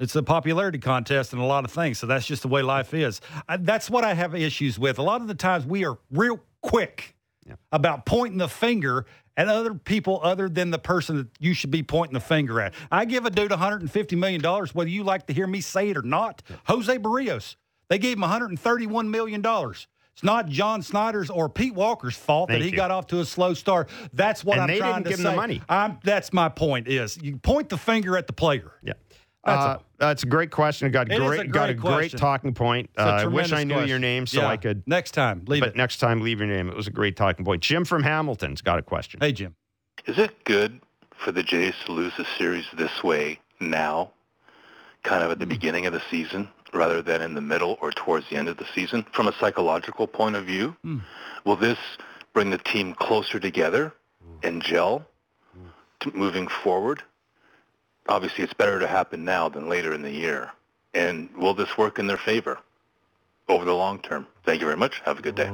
It's a popularity contest and a lot of things, so that's just the way life is. I, that's what I have issues with. A lot of the times we are real quick yeah. about pointing the finger and other people other than the person that you should be pointing the finger at. I give a dude one hundred fifty million dollars, whether you like to hear me say it or not. Yeah. José Berríos, they gave him one hundred thirty-one million dollars. It's not John Snyder's or Pete Walker's fault Thank that he you. got off to a slow start. That's what and I'm trying to say. And they didn't give him the money. I'm, that's my point is you point the finger at the player. Yeah. That's, uh, a, that's a great question. Got great, great got a question. Great talking point. Uh, I wish I knew question. your name so yeah. I could next time. Leave but it. next time, leave your name. It was a great talking point. Jim from Hamilton's got a question. Hey, Jim, is it good for the Jays to lose the series this way now, kind of at the mm-hmm. beginning of the season, rather than in the middle or towards the end of the season? From a psychological point of view, mm. will this bring the team closer together and gel to moving forward? Obviously, it's better to happen now than later in the year. And will this work in their favor over the long term? Thank you very much. Have a good day.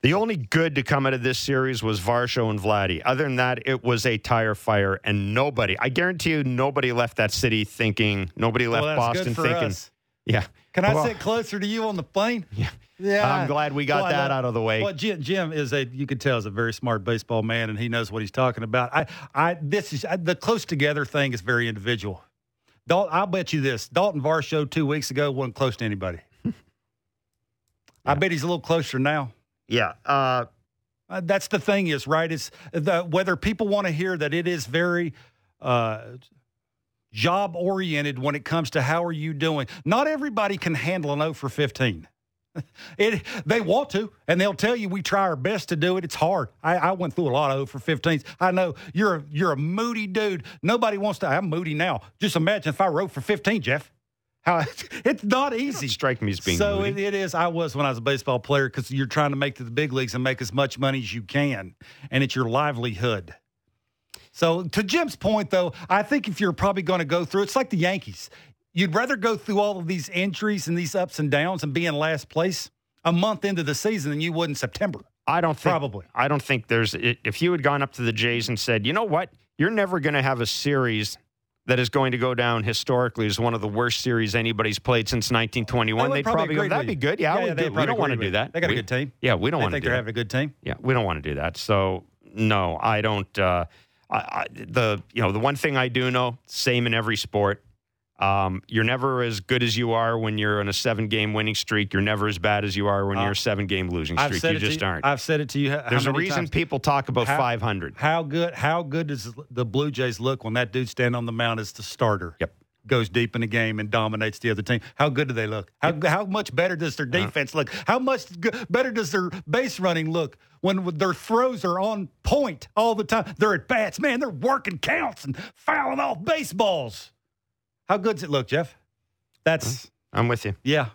The only good to come out of this series was Varsho and Vladdy. Other than that, it was a tire fire. And nobody, I guarantee you, nobody left that city thinking, nobody left well, that's Boston good for thinking. Us. Yeah. Can I well, sit closer to you on the plane? Yeah. Yeah, I'm glad we got well, that out of the way. Well, Jim, Jim is a, you could tell, is a very smart baseball man, and he knows what he's talking about. I, I, this is I, the close together thing is very individual. Dal- I'll bet you this: Daulton Varsho two weeks ago wasn't close to anybody. yeah. I bet he's a little closer now. Yeah, uh, uh, that's the thing is right. It's the, whether people want to hear that it is very. Uh, job oriented when it comes to how are you doing. Not everybody can handle an oh for fifteen. It, they want to, and they'll tell you we try our best to do it. It's hard. I, I went through a lot of oh for fifteens. I know you're, you're a moody dude. Nobody wants to. I'm moody now. Just imagine if I wrote for fifteen, Jeff. How it's not easy. Strike me as being so moody. It, it is. I was when I was a baseball player because you're trying to make to the big leagues and make as much money as you can, and it's your livelihood. So to Jim's point, though, I think if you're probably going to go through, it's like the Yankees. You'd rather go through all of these injuries and these ups and downs and be in last place a month into the season than you would in September. I don't think, probably. I don't think there's – if you had gone up to the Jays and said, you know what, you're never going to have a series that is going to go down historically as one of the worst series anybody's played since nineteen twenty-one, they'd probably, probably go, that'd be good. Yeah, yeah, I would yeah do. We don't want to do that. They got we, a good team. Yeah, we don't want to do that. They think they're having a good team. Yeah, we don't want to do that. So, no, I don't uh, – I, the you know the one thing I do know, same in every sport, um, you're never as good as you are when you're on a seven-game winning streak. You're never as bad as you are when uh, you're a seven-game losing streak. I've said you it just to you, aren't. I've said it to you. There's a reason times? people talk about how, five hundred. How good? How good does the Blue Jays look when that dude stands on the mound as the starter? Yep. Goes deep in the game and dominates the other team. How good do they look? How how much better does their defense look? How much better does their base running look when their throws are on point all the time? They're at bats. Man, they're working counts and fouling off baseballs. How good does it look, Jeff? That's I'm with you. Yeah.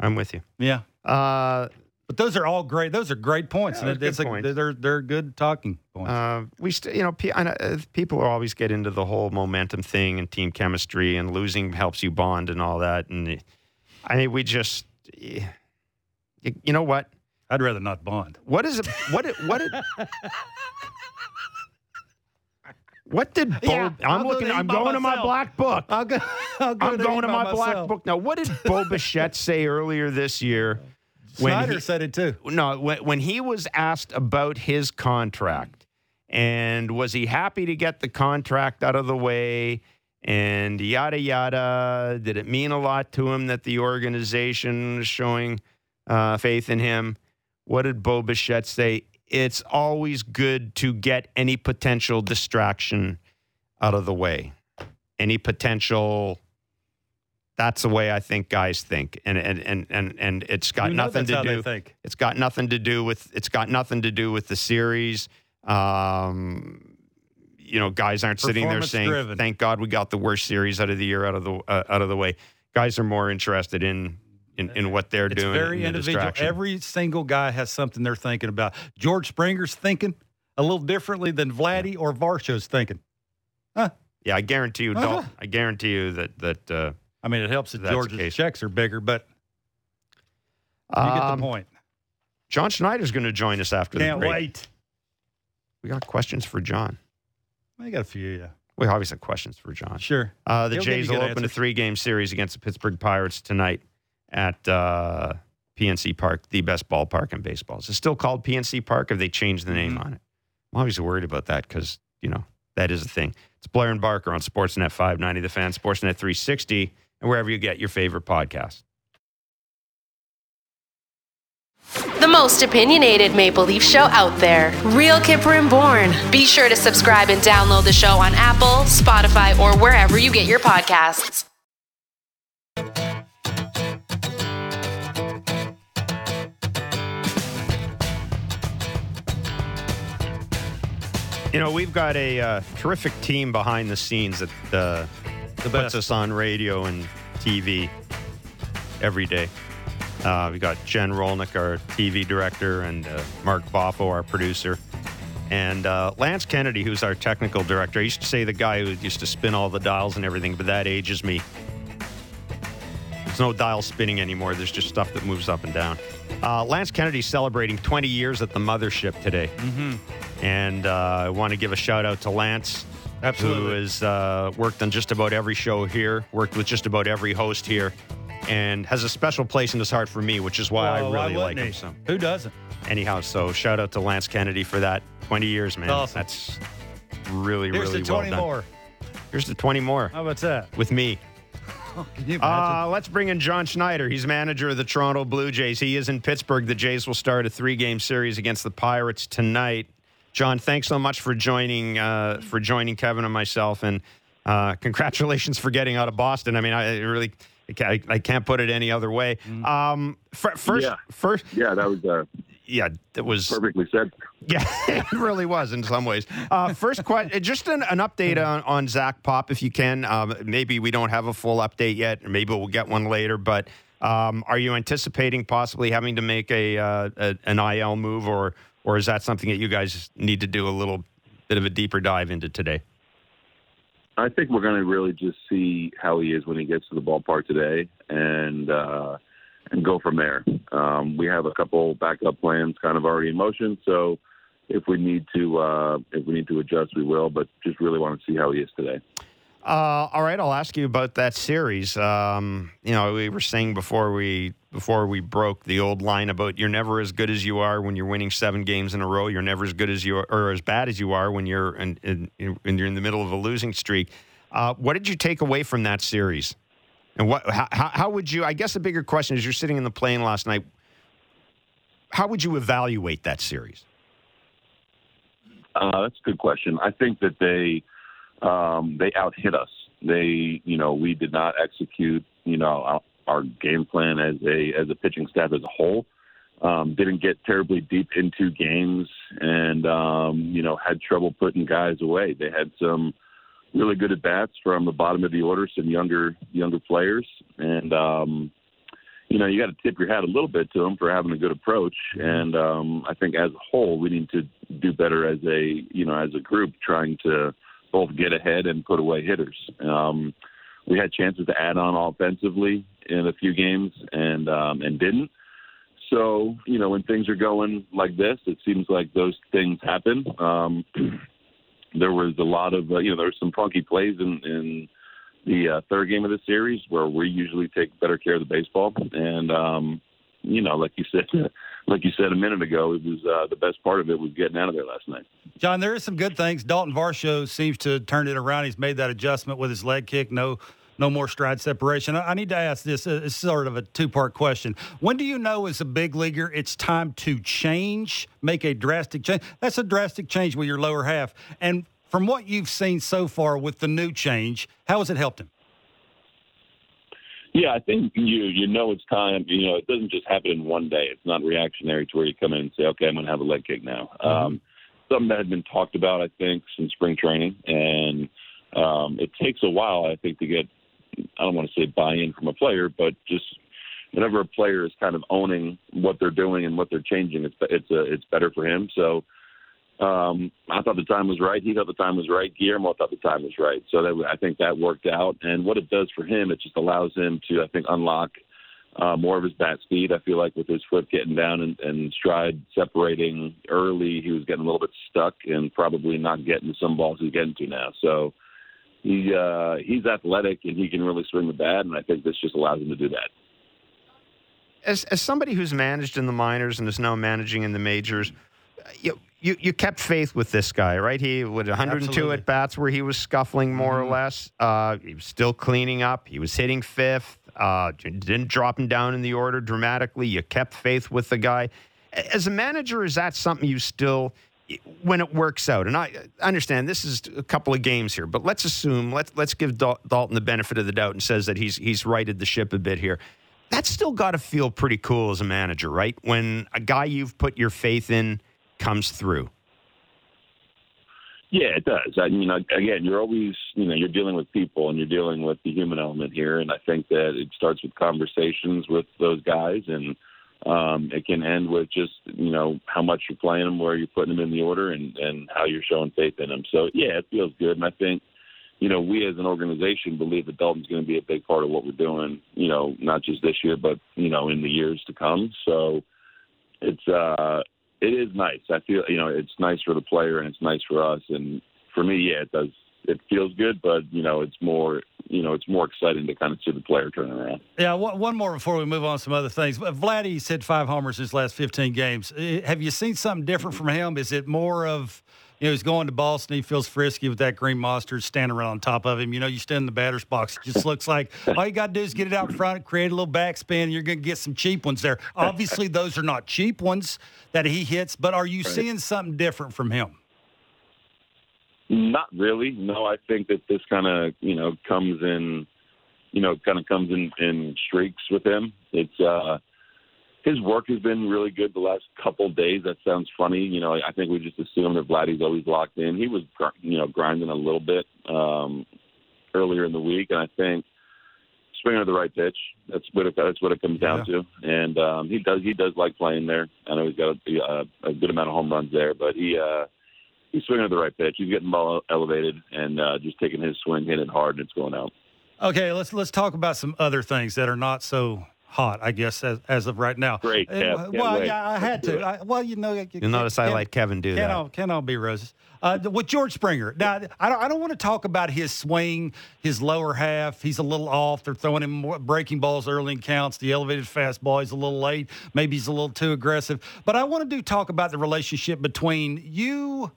I'm with you. Yeah. Uh, but those are all great. Those are great points. Yeah, and it's like, points. They're, they're good talking points. Uh, we st- you know, p- I know uh, people always get into the whole momentum thing and team chemistry and losing helps you bond and all that. And I mean, we just, you, you know what? I'd rather not bond. What is it? What it, what it, What did Bo? Yeah, I'm I'll looking. Go I'm going myself. to my black book. I'll go, I'll go I'm to going to my myself. black book now. What did Bo Bichette say earlier this year? When Schneider he, said it too. No, when, when he was asked about his contract and was he happy to get the contract out of the way and yada, yada, did it mean a lot to him that the organization was showing uh, faith in him? What did Bo Bichette say? It's always good to get any potential distraction out of the way. Any potential... That's the way I think guys think, and and and and, and it's got you know nothing to do. It's got nothing to do with. It's got nothing to do with the series. Um, you know, guys aren't sitting there saying, driven. "Thank God we got the worst series out of the year out of the uh, out of the way." Guys are more interested in in, in what they're it's doing. It's very individual. Every single guy has something they're thinking about. George Springer's thinking a little differently than Vladdy yeah. or Varsho's thinking. Huh? Yeah, I guarantee you. Uh-huh. Don't, I guarantee you that that. Uh, I mean, it helps that George's checks are bigger, but you um, get the point. John Schneider's going to join us after Can't the break. Can't wait. We got questions for John. We got a few, yeah. We always have questions for John. Sure. Uh, the He'll Jays will open answers. a three-game series against the Pittsburgh Pirates tonight at uh, P N C Park, the best ballpark in baseball. Is it still called P N C Park, or have they changed the name mm-hmm. on it? I'm always worried about that because, you know, that is a thing. It's Blair and Barker on Sportsnet five ninety, The Fan, Sportsnet three sixty. And wherever you get your favorite podcast. The most opinionated Maple Leaf show out there. Real Kipper and Bourne. Be sure to subscribe and download the show on Apple, Spotify, or wherever you get your podcasts. You know, we've got a uh, terrific team behind the scenes at the... Uh, The best. Puts us on radio and T V every day. Uh, we got Jen Rolnick, our T V director, and uh, Mark Boffo, our producer, and uh, Lance Kennedy, who's our technical director. I used to say the guy who used to spin all the dials and everything, but that ages me. There's no dial spinning anymore. There's just stuff that moves up and down. Uh, Lance Kennedy's celebrating twenty years at the mothership today. Mm-hmm. And uh, I want to give a shout-out to Lance. Absolutely. Who has uh, worked on just about every show here, worked with just about every host here, and has a special place in his heart for me, which is why well, I really why like him. So. Who doesn't? Anyhow, so shout out to Lance Kennedy for that. twenty years, man. Awesome. That's really, Here's really well done. Here's the twenty more. Here's the twenty more. How about that? With me. Can you imagine? Uh, let's bring in John Schneider. He's manager of the Toronto Blue Jays. He is in Pittsburgh. The Jays will start a three-game series against the Pirates tonight. John, thanks so much for joining uh, for joining Kevin and myself, and uh, congratulations for getting out of Boston. I mean, I really I, I can't put it any other way. Um, first, yeah. first, yeah, that was uh, yeah, it was perfectly said. Yeah, it really was in some ways. Uh, first question, just an, an update on, on Zach Pop, if you can. Um, maybe we don't have a full update yet, or maybe we'll get one later. But um, are you anticipating possibly having to make a, uh, a an I L move, or or is that something that you guys need to do a little bit of a deeper dive into today? I think we're going to really just see how he is when he gets to the ballpark today, and uh, and go from there. Um, we have a couple backup plans kind of already in motion, so if we need to uh, if we need to adjust, we will. But just really want to see how he is today. Uh, all right, I'll ask you about that series. Um, you know, we were saying before we before we broke the old line about you're never as good as you are when you're winning seven games in a row. You're never as good as you are, or as bad as you are when you're in, in, in, you're in the middle of a losing streak. Uh, what did you take away from that series? And what how, how would you? I guess the bigger question is, you're sitting in the plane last night. How would you evaluate that series? Uh, that's a good question. I think that they. Um, they out-hit us. They, you know, we did not execute, you know, our game plan as a as a pitching staff as a whole. Um, didn't get terribly deep into games, and um, you know, had trouble putting guys away. They had some really good at bats from the bottom of the order, some younger younger players, and um, you know, you got to tip your hat a little bit to them for having a good approach. And um, I think as a whole, we need to do better as a you know as a group trying to. Both get ahead and put away hitters. Um, we had chances to add on offensively in a few games and um, and didn't. So, you know, when things are going like this, it seems like those things happen. Um, there was a lot of, uh, you know, there were some funky plays in, in the uh, third game of the series where we usually take better care of the baseball. And, um, you know, like you said, Like you said a minute ago, it was uh, the best part of it was getting out of there last night. John, there is some good things. Daulton Varsho seems to turn it around. He's made that adjustment with his leg kick. No, no more stride separation. I need to ask this. It's sort of a two-part question. When do you know as a big leaguer it's time to change, make a drastic change? That's a drastic change with your lower half. And from what you've seen so far with the new change, how has it helped him? Yeah, I think you you know it's time. You know, it doesn't just happen in one day. It's not reactionary to where you come in and say, okay, I'm going to have a leg kick now. Mm-hmm. Um, something that had been talked about, I think, since spring training. And um, it takes a while, I think, to get, I don't want to say buy-in from a player, but just whenever a player is kind of owning what they're doing and what they're changing, it's it's a, it's better for him. So um, I thought the time was right. He thought the time was right. Guillermo thought the time was right. So that, I think that worked out. And what it does for him, it just allows him to, I think, unlock uh, more of his bat speed. I feel like with his foot getting down and, and stride separating early, he was getting a little bit stuck and probably not getting some balls he's getting to now. So he uh, he's athletic and he can really swing the bat, and I think this just allows him to do that. As, as somebody who's managed in the minors and is now managing in the majors, you know, You you kept faith with this guy, right? He would one hundred two Absolutely. At bats where he was scuffling more mm-hmm. or less. Uh, he was still cleaning up. He was hitting fifth. Uh, didn't drop him down in the order dramatically. You kept faith with the guy. As a manager, is that something you still, when it works out? And I understand this is a couple of games here, but let's assume let's let's give Dal- Daulton the benefit of the doubt and says that he's he's righted the ship a bit here. That's still got to feel pretty cool as a manager, right? When a guy you've put your faith in comes through. Yeah, it does. I mean, again, you're always, you know, you're dealing with people and you're dealing with the human element here. And I think that it starts with conversations with those guys, and um, it can end with just, you know, how much you're playing them, where you're putting them in the order, and, and how you're showing faith in them. So, yeah, it feels good. And I think, you know, we as an organization believe that Daulton's going to be a big part of what we're doing, you know, not just this year, but, you know, in the years to come. So it's, uh, It is nice. I feel, you know, it's nice for the player and it's nice for us. And for me, yeah, it does. it feels good, but you know, it's more, you know, it's more exciting to kind of see the player turn around. Yeah. One more before we move on to some other things. Vladdy's hit five homers his last fifteen games. Have you seen something different from him? Is it more of, you know, he's going to Boston, he feels frisky with that green monster standing around on top of him. You know, you stand in the batter's box, it just looks like all you got to do is get it out front, create a little backspin, and you're going to get some cheap ones there. Obviously, those are not cheap ones that he hits, but are you right. seeing something different from him? Not really. No, I think that this kind of, you know, comes in, you know, kind of comes in, in streaks with him. It's, uh, his work has been really good the last couple of days. That sounds funny. You know, I think we just assume that Vladdy's always locked in. He was, you know, grinding a little bit um, earlier in the week, and I think swinging at the right pitch. That's what it, that's what it comes down yeah. to. And um, he does he does like playing there. I know he's got a, a good amount of home runs there, but he uh, he's swinging at the right pitch. He's getting ball elevated and uh, just taking his swing, hitting it hard, and it's going out. Okay, let's let's talk about some other things that are not so hot, I guess, as, as of right now. Great, Kev. Can't well, wait. yeah, I had to. I, well, you know, you, you'll notice I like Kevin do that. All, can all be roses. Uh, with George Springer, now I don't, I don't want to talk about his swing, his lower half. He's a little off. They're throwing him more breaking balls early in counts. The elevated fastball, he's a little late. Maybe he's a little too aggressive. But I want to do talk about the relationship between you,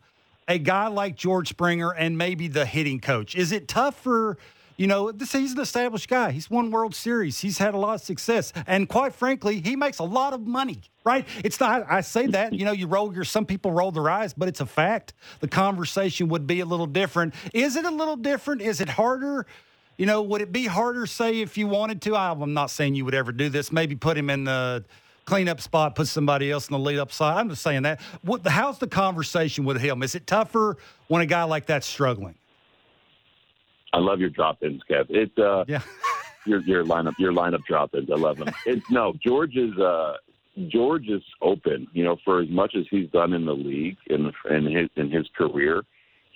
a guy like George Springer, and maybe the hitting coach. Is it tough for? You know, this, he's an established guy. He's won World Series. He's had a lot of success. And quite frankly, he makes a lot of money, right? It's not, I say that, you know, you roll your, some people roll their eyes, but it's a fact. The conversation would be a little different. Is it a little different? Is it harder? You know, would it be harder, say, if you wanted to? I'm not saying you would ever do this. Maybe put him in the cleanup spot, put somebody else in the lead-up side. I'm just saying that. What, how's the conversation with him? Is it tougher when a guy like that's struggling? I love your drop-ins, Kev. It's uh, yeah. your your lineup, your lineup drop-ins. I love them. It's no, George is uh, George is open. You know, for as much as he's done in the league and in, in his in his career,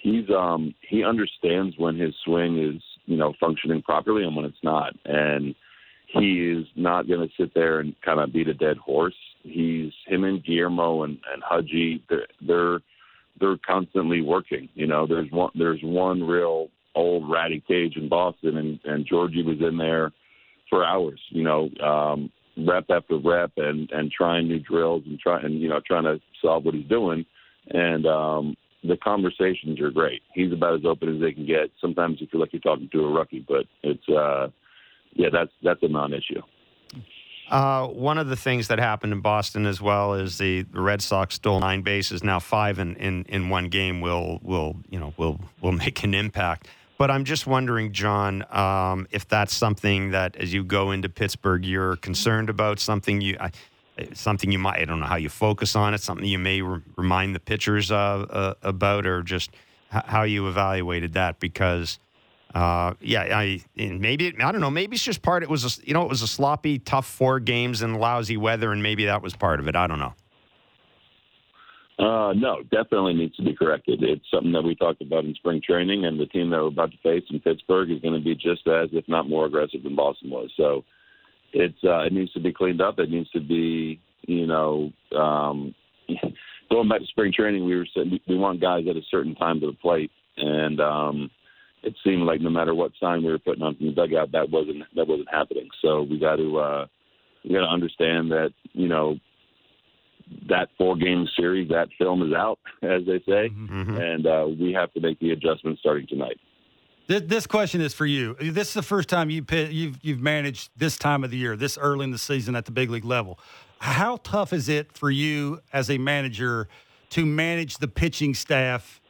he's um he understands when his swing is, you know, functioning properly and when it's not, and he is not going to sit there and kind of beat a dead horse. He's him and Guillermo and and Hudgy. They're they're they're constantly working. You know, there's one there's one real old ratty cage in Boston, and, and Georgie was in there for hours, you know, um, rep after rep and, and trying new drills and, try, and, you know, trying to solve what he's doing. And um, the conversations are great. He's about as open as they can get. Sometimes you feel like you're talking to a rookie, but it's, uh, yeah, that's that's a non-issue. Uh, one of the things that happened in Boston as well is the Red Sox stole nine bases. Now five in, in, in one game will will you know will will make an impact. But I'm just wondering, John, um, if that's something that, as you go into Pittsburgh, you're concerned about, something you uh, something you might, I don't know how you focus on it, something you may re- remind the pitchers uh, uh, about, or just h- how you evaluated that. Because, uh, yeah, I maybe, I don't know, maybe it's just part, it was, a, you know, it was a sloppy, tough four games and lousy weather, and maybe that was part of it. I don't know. Uh, no, definitely needs to be corrected. It's something that we talked about in spring training, and the team that we're about to face in Pittsburgh is going to be just as, if not more aggressive than Boston was. So it's, uh, it needs to be cleaned up. It needs to be, you know, um, going back to spring training, we were saying we want guys at a certain time to the plate. And, um, it seemed like no matter what sign we were putting on from the dugout, that wasn't, that wasn't happening. So we got to, uh, we got to understand that, you know, that four-game series, that film is out, as they say, mm-hmm. and uh, we have to make the adjustments starting tonight. This, this question is for you. This is the first time you pit, you've you've managed this time of the year, this early in the season at the big league level. How tough is it for you as a manager to manage the pitching staff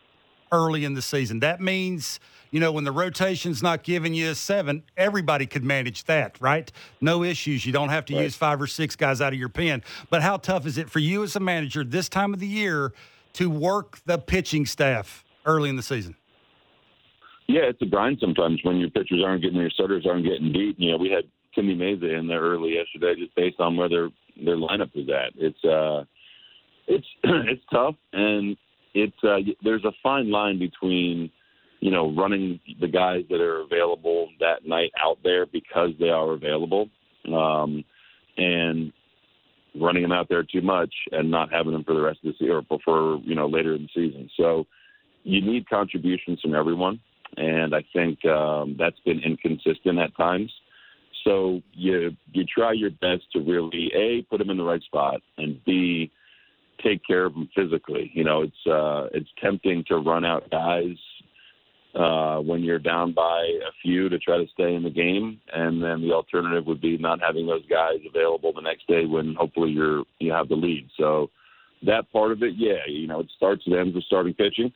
early in the season? That means, you know, when the rotation's not giving you a seven, everybody could manage that, right? No issues. You don't have to right. use five or six guys out of your pen. But how tough is it for you as a manager this time of the year to work the pitching staff early in the season? Yeah, it's a grind sometimes when your pitchers aren't getting, your starters aren't getting beat. You know, we had Timmy Meza in there early yesterday just based on where their, their lineup was at. It's, uh, it's, it's tough, and it's uh, there's a fine line between, you know, running the guys that are available that night out there because they are available, um, and running them out there too much and not having them for the rest of the season or for, you know, later in the season. So you need contributions from everyone. And I think um, that's been inconsistent at times. So you you try your best to really, A, put him in the right spot, and B, take care of him physically. You know, it's uh, it's tempting to run out guys uh, when you're down by a few to try to stay in the game, and then the alternative would be not having those guys available the next day when hopefully you're you have the lead. So that part of it, yeah, you know, it starts and ends with starting pitching,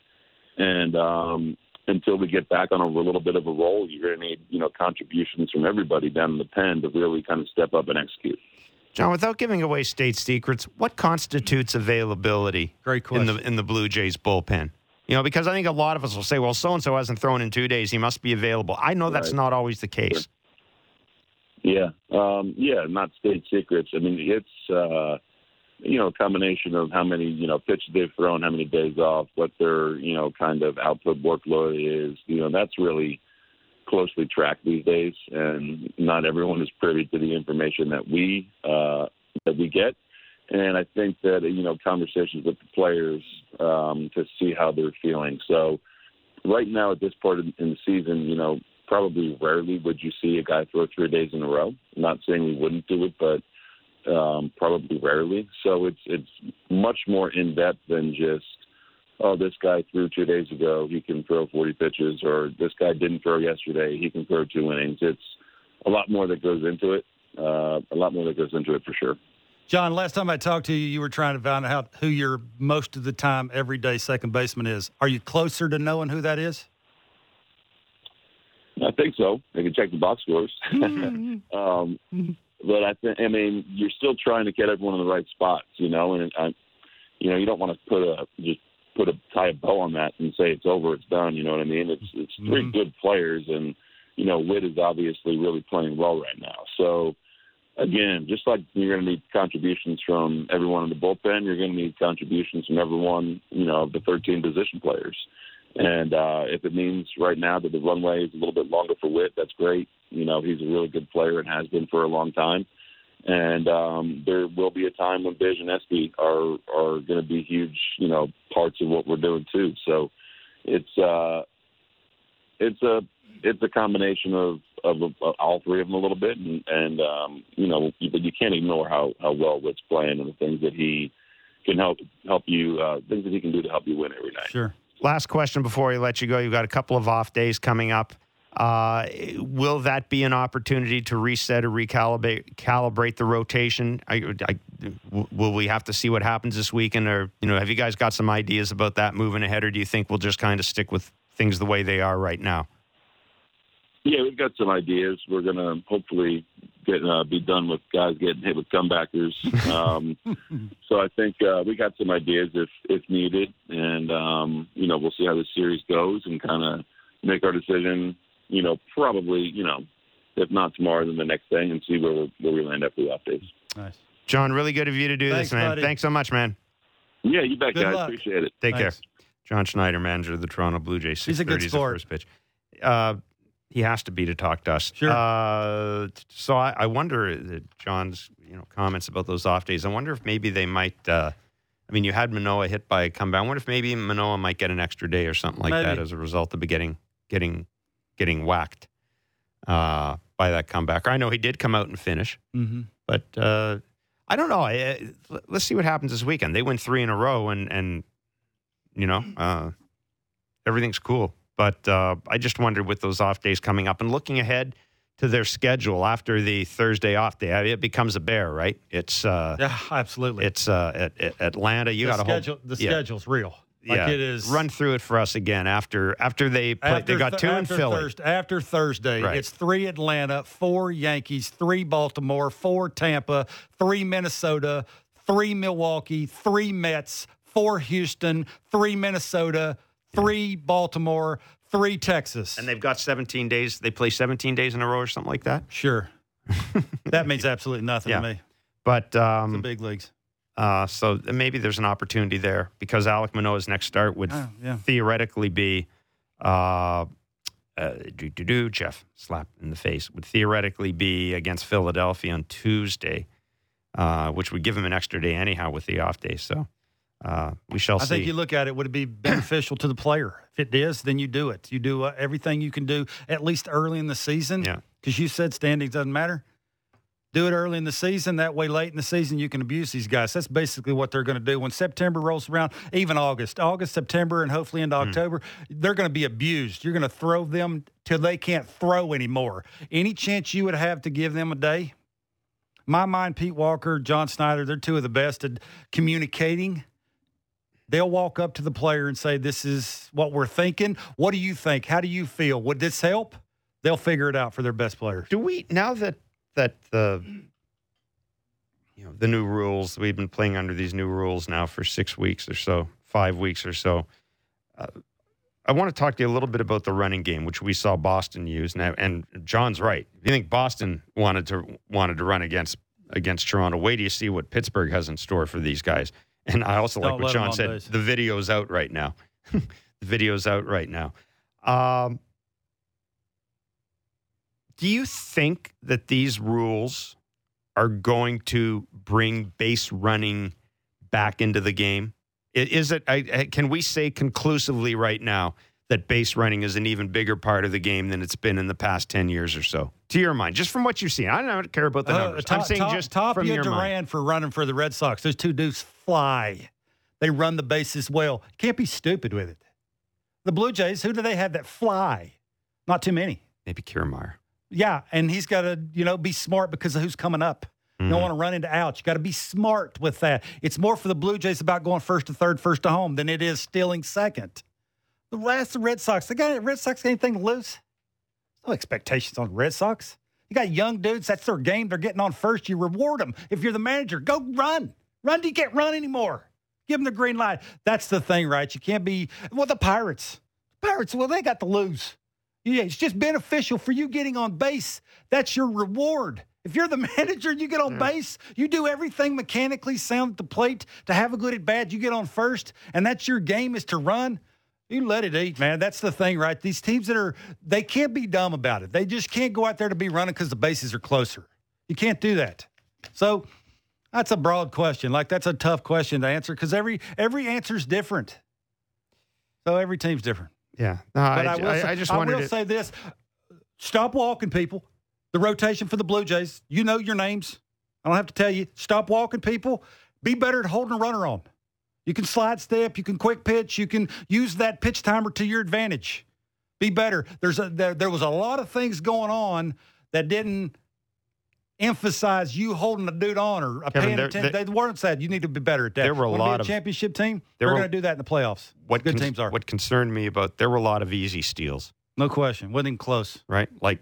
and um, until we get back on a little bit of a roll, you're going to need, you know, contributions from everybody down in the pen to really kind of step up and execute. John, without giving away state secrets, what constitutes availability Great question. in the in the Blue Jays bullpen? You know, because I think a lot of us will say, well, so-and-so hasn't thrown in two days. He must be available. I know that's right. Not always the case. Yeah. Um, yeah, not state secrets. I mean, it's, uh, you know, a combination of how many, you know, pitches they've thrown, how many days off, what their, you know, kind of output workload is. You know, that's really closely tracked these days, and not everyone is privy to the information that we uh, that we get. And I think that, you know, conversations with the players um, to see how they're feeling. So right now at this part in the season, you know, probably rarely would you see a guy throw three days in a row. I'm not saying we wouldn't do it, but um, probably rarely. So it's it's much more in-depth than just, oh, this guy threw two days ago, he can throw forty pitches, or this guy didn't throw yesterday, he can throw two innings. It's a lot more that goes into it, uh, a lot more that goes into it for sure. John, last time I talked to you, you were trying to find out who your most of the time everyday second baseman is. Are you closer to knowing who that is? I think so. I can check the box scores. um, but I think, I mean, you're still trying to get everyone in the right spots, you know, and I, you know, you don't want to put a just put a tie a bow on that and say it's over, it's done. You know what I mean? It's it's three mm-hmm. good players, and you know, Witt is obviously really playing well right now. So. Again, just like you're going to need contributions from everyone in the bullpen, you're going to need contributions from everyone, you know, of the thirteen position players. And uh, if it means right now that the runway is a little bit longer for Witt, that's great. You know, he's a really good player and has been for a long time. And um, there will be a time when Bij and Espy are, are going to be huge, you know, parts of what we're doing too. So it's uh, it's a it's a combination of, Of, of all three of them a little bit, and, and um, you know, but you can't ignore how, how well Witt's playing and the things that he can help help you, uh, things that he can do to help you win every night. Sure. Last question before we let you go. You've got a couple of off days coming up. Uh, will that be an opportunity to reset or recalibrate calibrate the rotation? I, I, will we have to see what happens this weekend, or you know, have you guys got some ideas about that moving ahead, or do you think we'll just kind of stick with things the way they are right now? Yeah, we've got some ideas. We're going to hopefully get uh, be done with guys getting hit with comebackers. Um, so I think uh, we got some ideas if, if needed. And, um, you know, we'll see how this series goes and kind of make our decision, you know, probably, you know, if not tomorrow, then the next day, and see where, we're, where we land up with the updates. Nice. John, really good of you to do Thanks, this, man. Buddy. Thanks so much, man. Yeah, you bet, good guys. Luck. Appreciate it. Take Thanks. care. John Schneider, manager of the Toronto Blue Jays. He's a good sport. First pitch. Uh, He has to be to talk to us. Sure. Uh, so I, I wonder, John's you know comments about those off days, I wonder if maybe they might, uh, I mean, you had Manoah hit by a comeback. I wonder if maybe Manoah might get an extra day or something like maybe. that as a result of getting getting, getting whacked uh, by that comeback. I know he did come out and finish, mm-hmm. but uh, I don't know. I, I, let's see what happens this weekend. They win three in a row, and, and you know, uh, everything's cool. But uh, I just wondered with those off days coming up and looking ahead to their schedule after the Thursday off day, I mean, it becomes a bear, right? It's uh, yeah, absolutely. It's uh, at, at Atlanta. You got a whole the yeah. schedule's real. Like yeah, it is. Run through it for us again after after they play, after they got th- two in Philly Thursday, after Thursday. Right. It's three Atlanta, four Yankees, three Baltimore, four Tampa, three Minnesota, three Milwaukee, three Mets, four Houston, three Minnesota. Three Baltimore, three Texas. And they've got seventeen days. They play seventeen days in a row or something like that? Sure. That means absolutely nothing yeah. to me. But um, the big leagues. Uh, so maybe there's an opportunity there because Alek Manoah's next start would oh, yeah. theoretically be uh, uh, do-do-do, Jeff, slap in the face, would theoretically be against Philadelphia on Tuesday, uh, which would give him an extra day anyhow with the off day. So uh, we shall I see. I think you look at it, would it be beneficial to the player? If it is, then you do it. You do uh, everything you can do, at least early in the season. Yeah. Because you said standings doesn't matter. Do it early in the season. That way, late in the season, you can abuse these guys. That's basically what they're going to do. When September rolls around, even August, August, September, and hopefully into mm. October, they're going to be abused. You're going to throw them till they can't throw anymore. Any chance you would have to give them a day? My mind, Pete Walker, John Schneider, they're two of the best at communicating. They'll walk up to the player and say, this is what we're thinking. What do you think? How do you feel? Would this help? They'll figure it out for their best player. Do we, now that that the you know the new rules, we've been playing under these new rules now for six weeks or so, five weeks or so. Uh, I want to talk to you a little bit about the running game, which we saw Boston use. Now, and John's right. If you think Boston wanted to wanted to run against against Toronto, wait till you see what Pittsburgh has in store for these guys. And I also Don't like what John said. Days. The video's out right now. The video's out right now. Um, Do you think that these rules are going to bring base running back into the game? Is it? I, can we say conclusively right now that base running is an even bigger part of the game than it's been in the past ten years or so? To your mind, just from what you've seen, I don't care about the numbers. Uh, top, I'm saying top, just top from your Duran mind. Tapia Duran for running for the Red Sox. Those two dudes fly. They run the bases well. Can't be stupid with it. The Blue Jays, who do they have that fly? Not too many. Maybe Kiermaier. Yeah, and he's got to, you know, be smart because of who's coming up. Mm-hmm. Don't want to run into outs. You got to be smart with that. It's more for the Blue Jays about going first to third, first to home than it is stealing second. The last the Red Sox. They got the Red Sox got anything to lose? No expectations on the Red Sox. You got young dudes. That's their game. They're getting on first. You reward them. If you're the manager, go run. Run. You can't run anymore. Give them the green light. That's the thing, right? You can't be. Well, the Pirates. Pirates. Well, they got to lose. Yeah, it's just beneficial for you getting on base. That's your reward. If you're the manager and you get on yeah. base, you do everything mechanically sound at the plate to have a good at-bat. You get on first, and that's your game is to run. You let it eat, man. That's the thing, right? These teams that are – they can't be dumb about it. They just can't go out there to be running because the bases are closer. You can't do that. So that's a broad question. Like, that's a tough question to answer because every, every answer is different. So every team's different. Yeah, no, but I, I, will I, say, I just wanted I will to say this: stop walking, people. The rotation for the Blue Jays, you know your names. I don't have to tell you. Stop walking, people. Be better at holding a runner on. You can slide step. You can quick pitch. You can use that pitch timer to your advantage. Be better. There's a there, there was a lot of things going on that didn't emphasize you holding a dude on or a Kevin, paying attention. They weren't said you need to be better at that. There were a lot of championship team. We're going to do that in the playoffs. What good con- teams are. What concerned me about there were a lot of easy steals. No question, wasn't even close. Right, like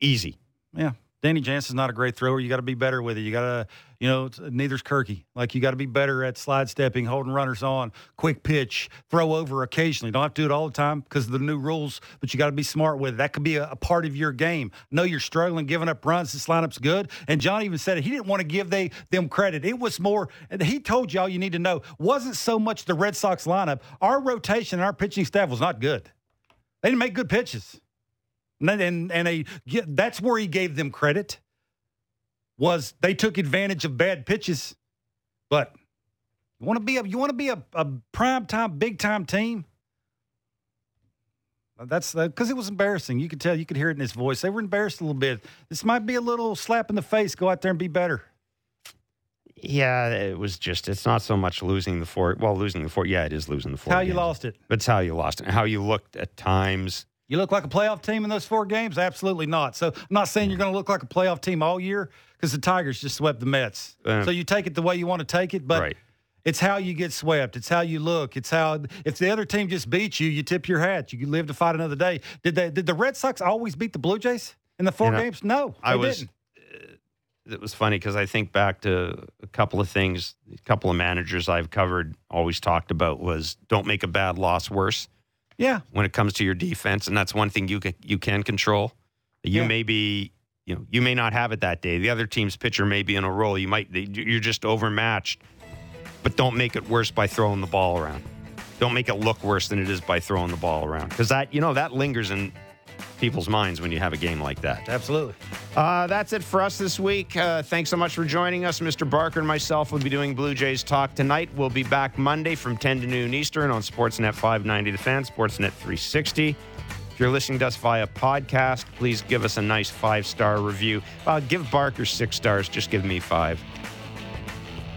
easy. Yeah, Danny Jansen's not a great thrower. You got to be better with it. You got to, you know, neither's Kirky. Like you got to be better at slide stepping, holding runners on, quick pitch, throw over occasionally. Don't have to do it all the time because of the new rules. But you got to be smart with it. That could be a, a part of your game. Know you're struggling, giving up runs. This lineup's good. And John even said it. He didn't want to give they them credit. It was more. And he told y'all you need to know. Wasn't so much the Red Sox lineup. Our rotation and our pitching staff was not good. They didn't make good pitches. And, and, and a, that's where he gave them credit, was they took advantage of bad pitches. But you want to be a you want to be a, a primetime, big-time team? That's because it was embarrassing. You could tell. You could hear it in his voice. They were embarrassed a little bit. This might be a little slap in the face. Go out there and be better. Yeah, it was just, it's not so much losing the four. Well, losing the four. Yeah, it is losing the four. How games. You lost it. But it's how you lost it. How you looked at times. You look like a playoff team in those four games? Absolutely not. So I'm not saying you're going to look like a playoff team all year because the Tigers just swept the Mets. Um, so you take it the way you want to take it, but right. It's how you get swept. It's how you look. It's how if the other team just beats you, you tip your hat. You live to fight another day. Did they? Did the Red Sox always beat the Blue Jays in the four you know, games? No, I they was, didn't. It was funny because I think back to a couple of things, a couple of managers I've covered always talked about was don't make a bad loss worse. Yeah, when it comes to your defense, and that's one thing you can you can control. You yeah. may be, you know, you may not have it that day. The other team's pitcher may be in a roll. You might you're just overmatched, but don't make it worse by throwing the ball around. Don't make it look worse than it is by throwing the ball around, because that you know that lingers in people's minds when you have a game like that. Absolutely. Uh, that's it for us this week. Uh, thanks so much for joining us. Mister Barker and myself will be doing Blue Jays Talk tonight. We'll be back Monday from ten to noon Eastern on Sportsnet five ninety The Fan, Sportsnet three sixty. If you're listening to us via podcast, please give us a nice five-star review. Uh, give Barker six stars. Just give me five.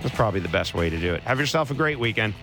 That's probably the best way to do it. Have yourself a great weekend.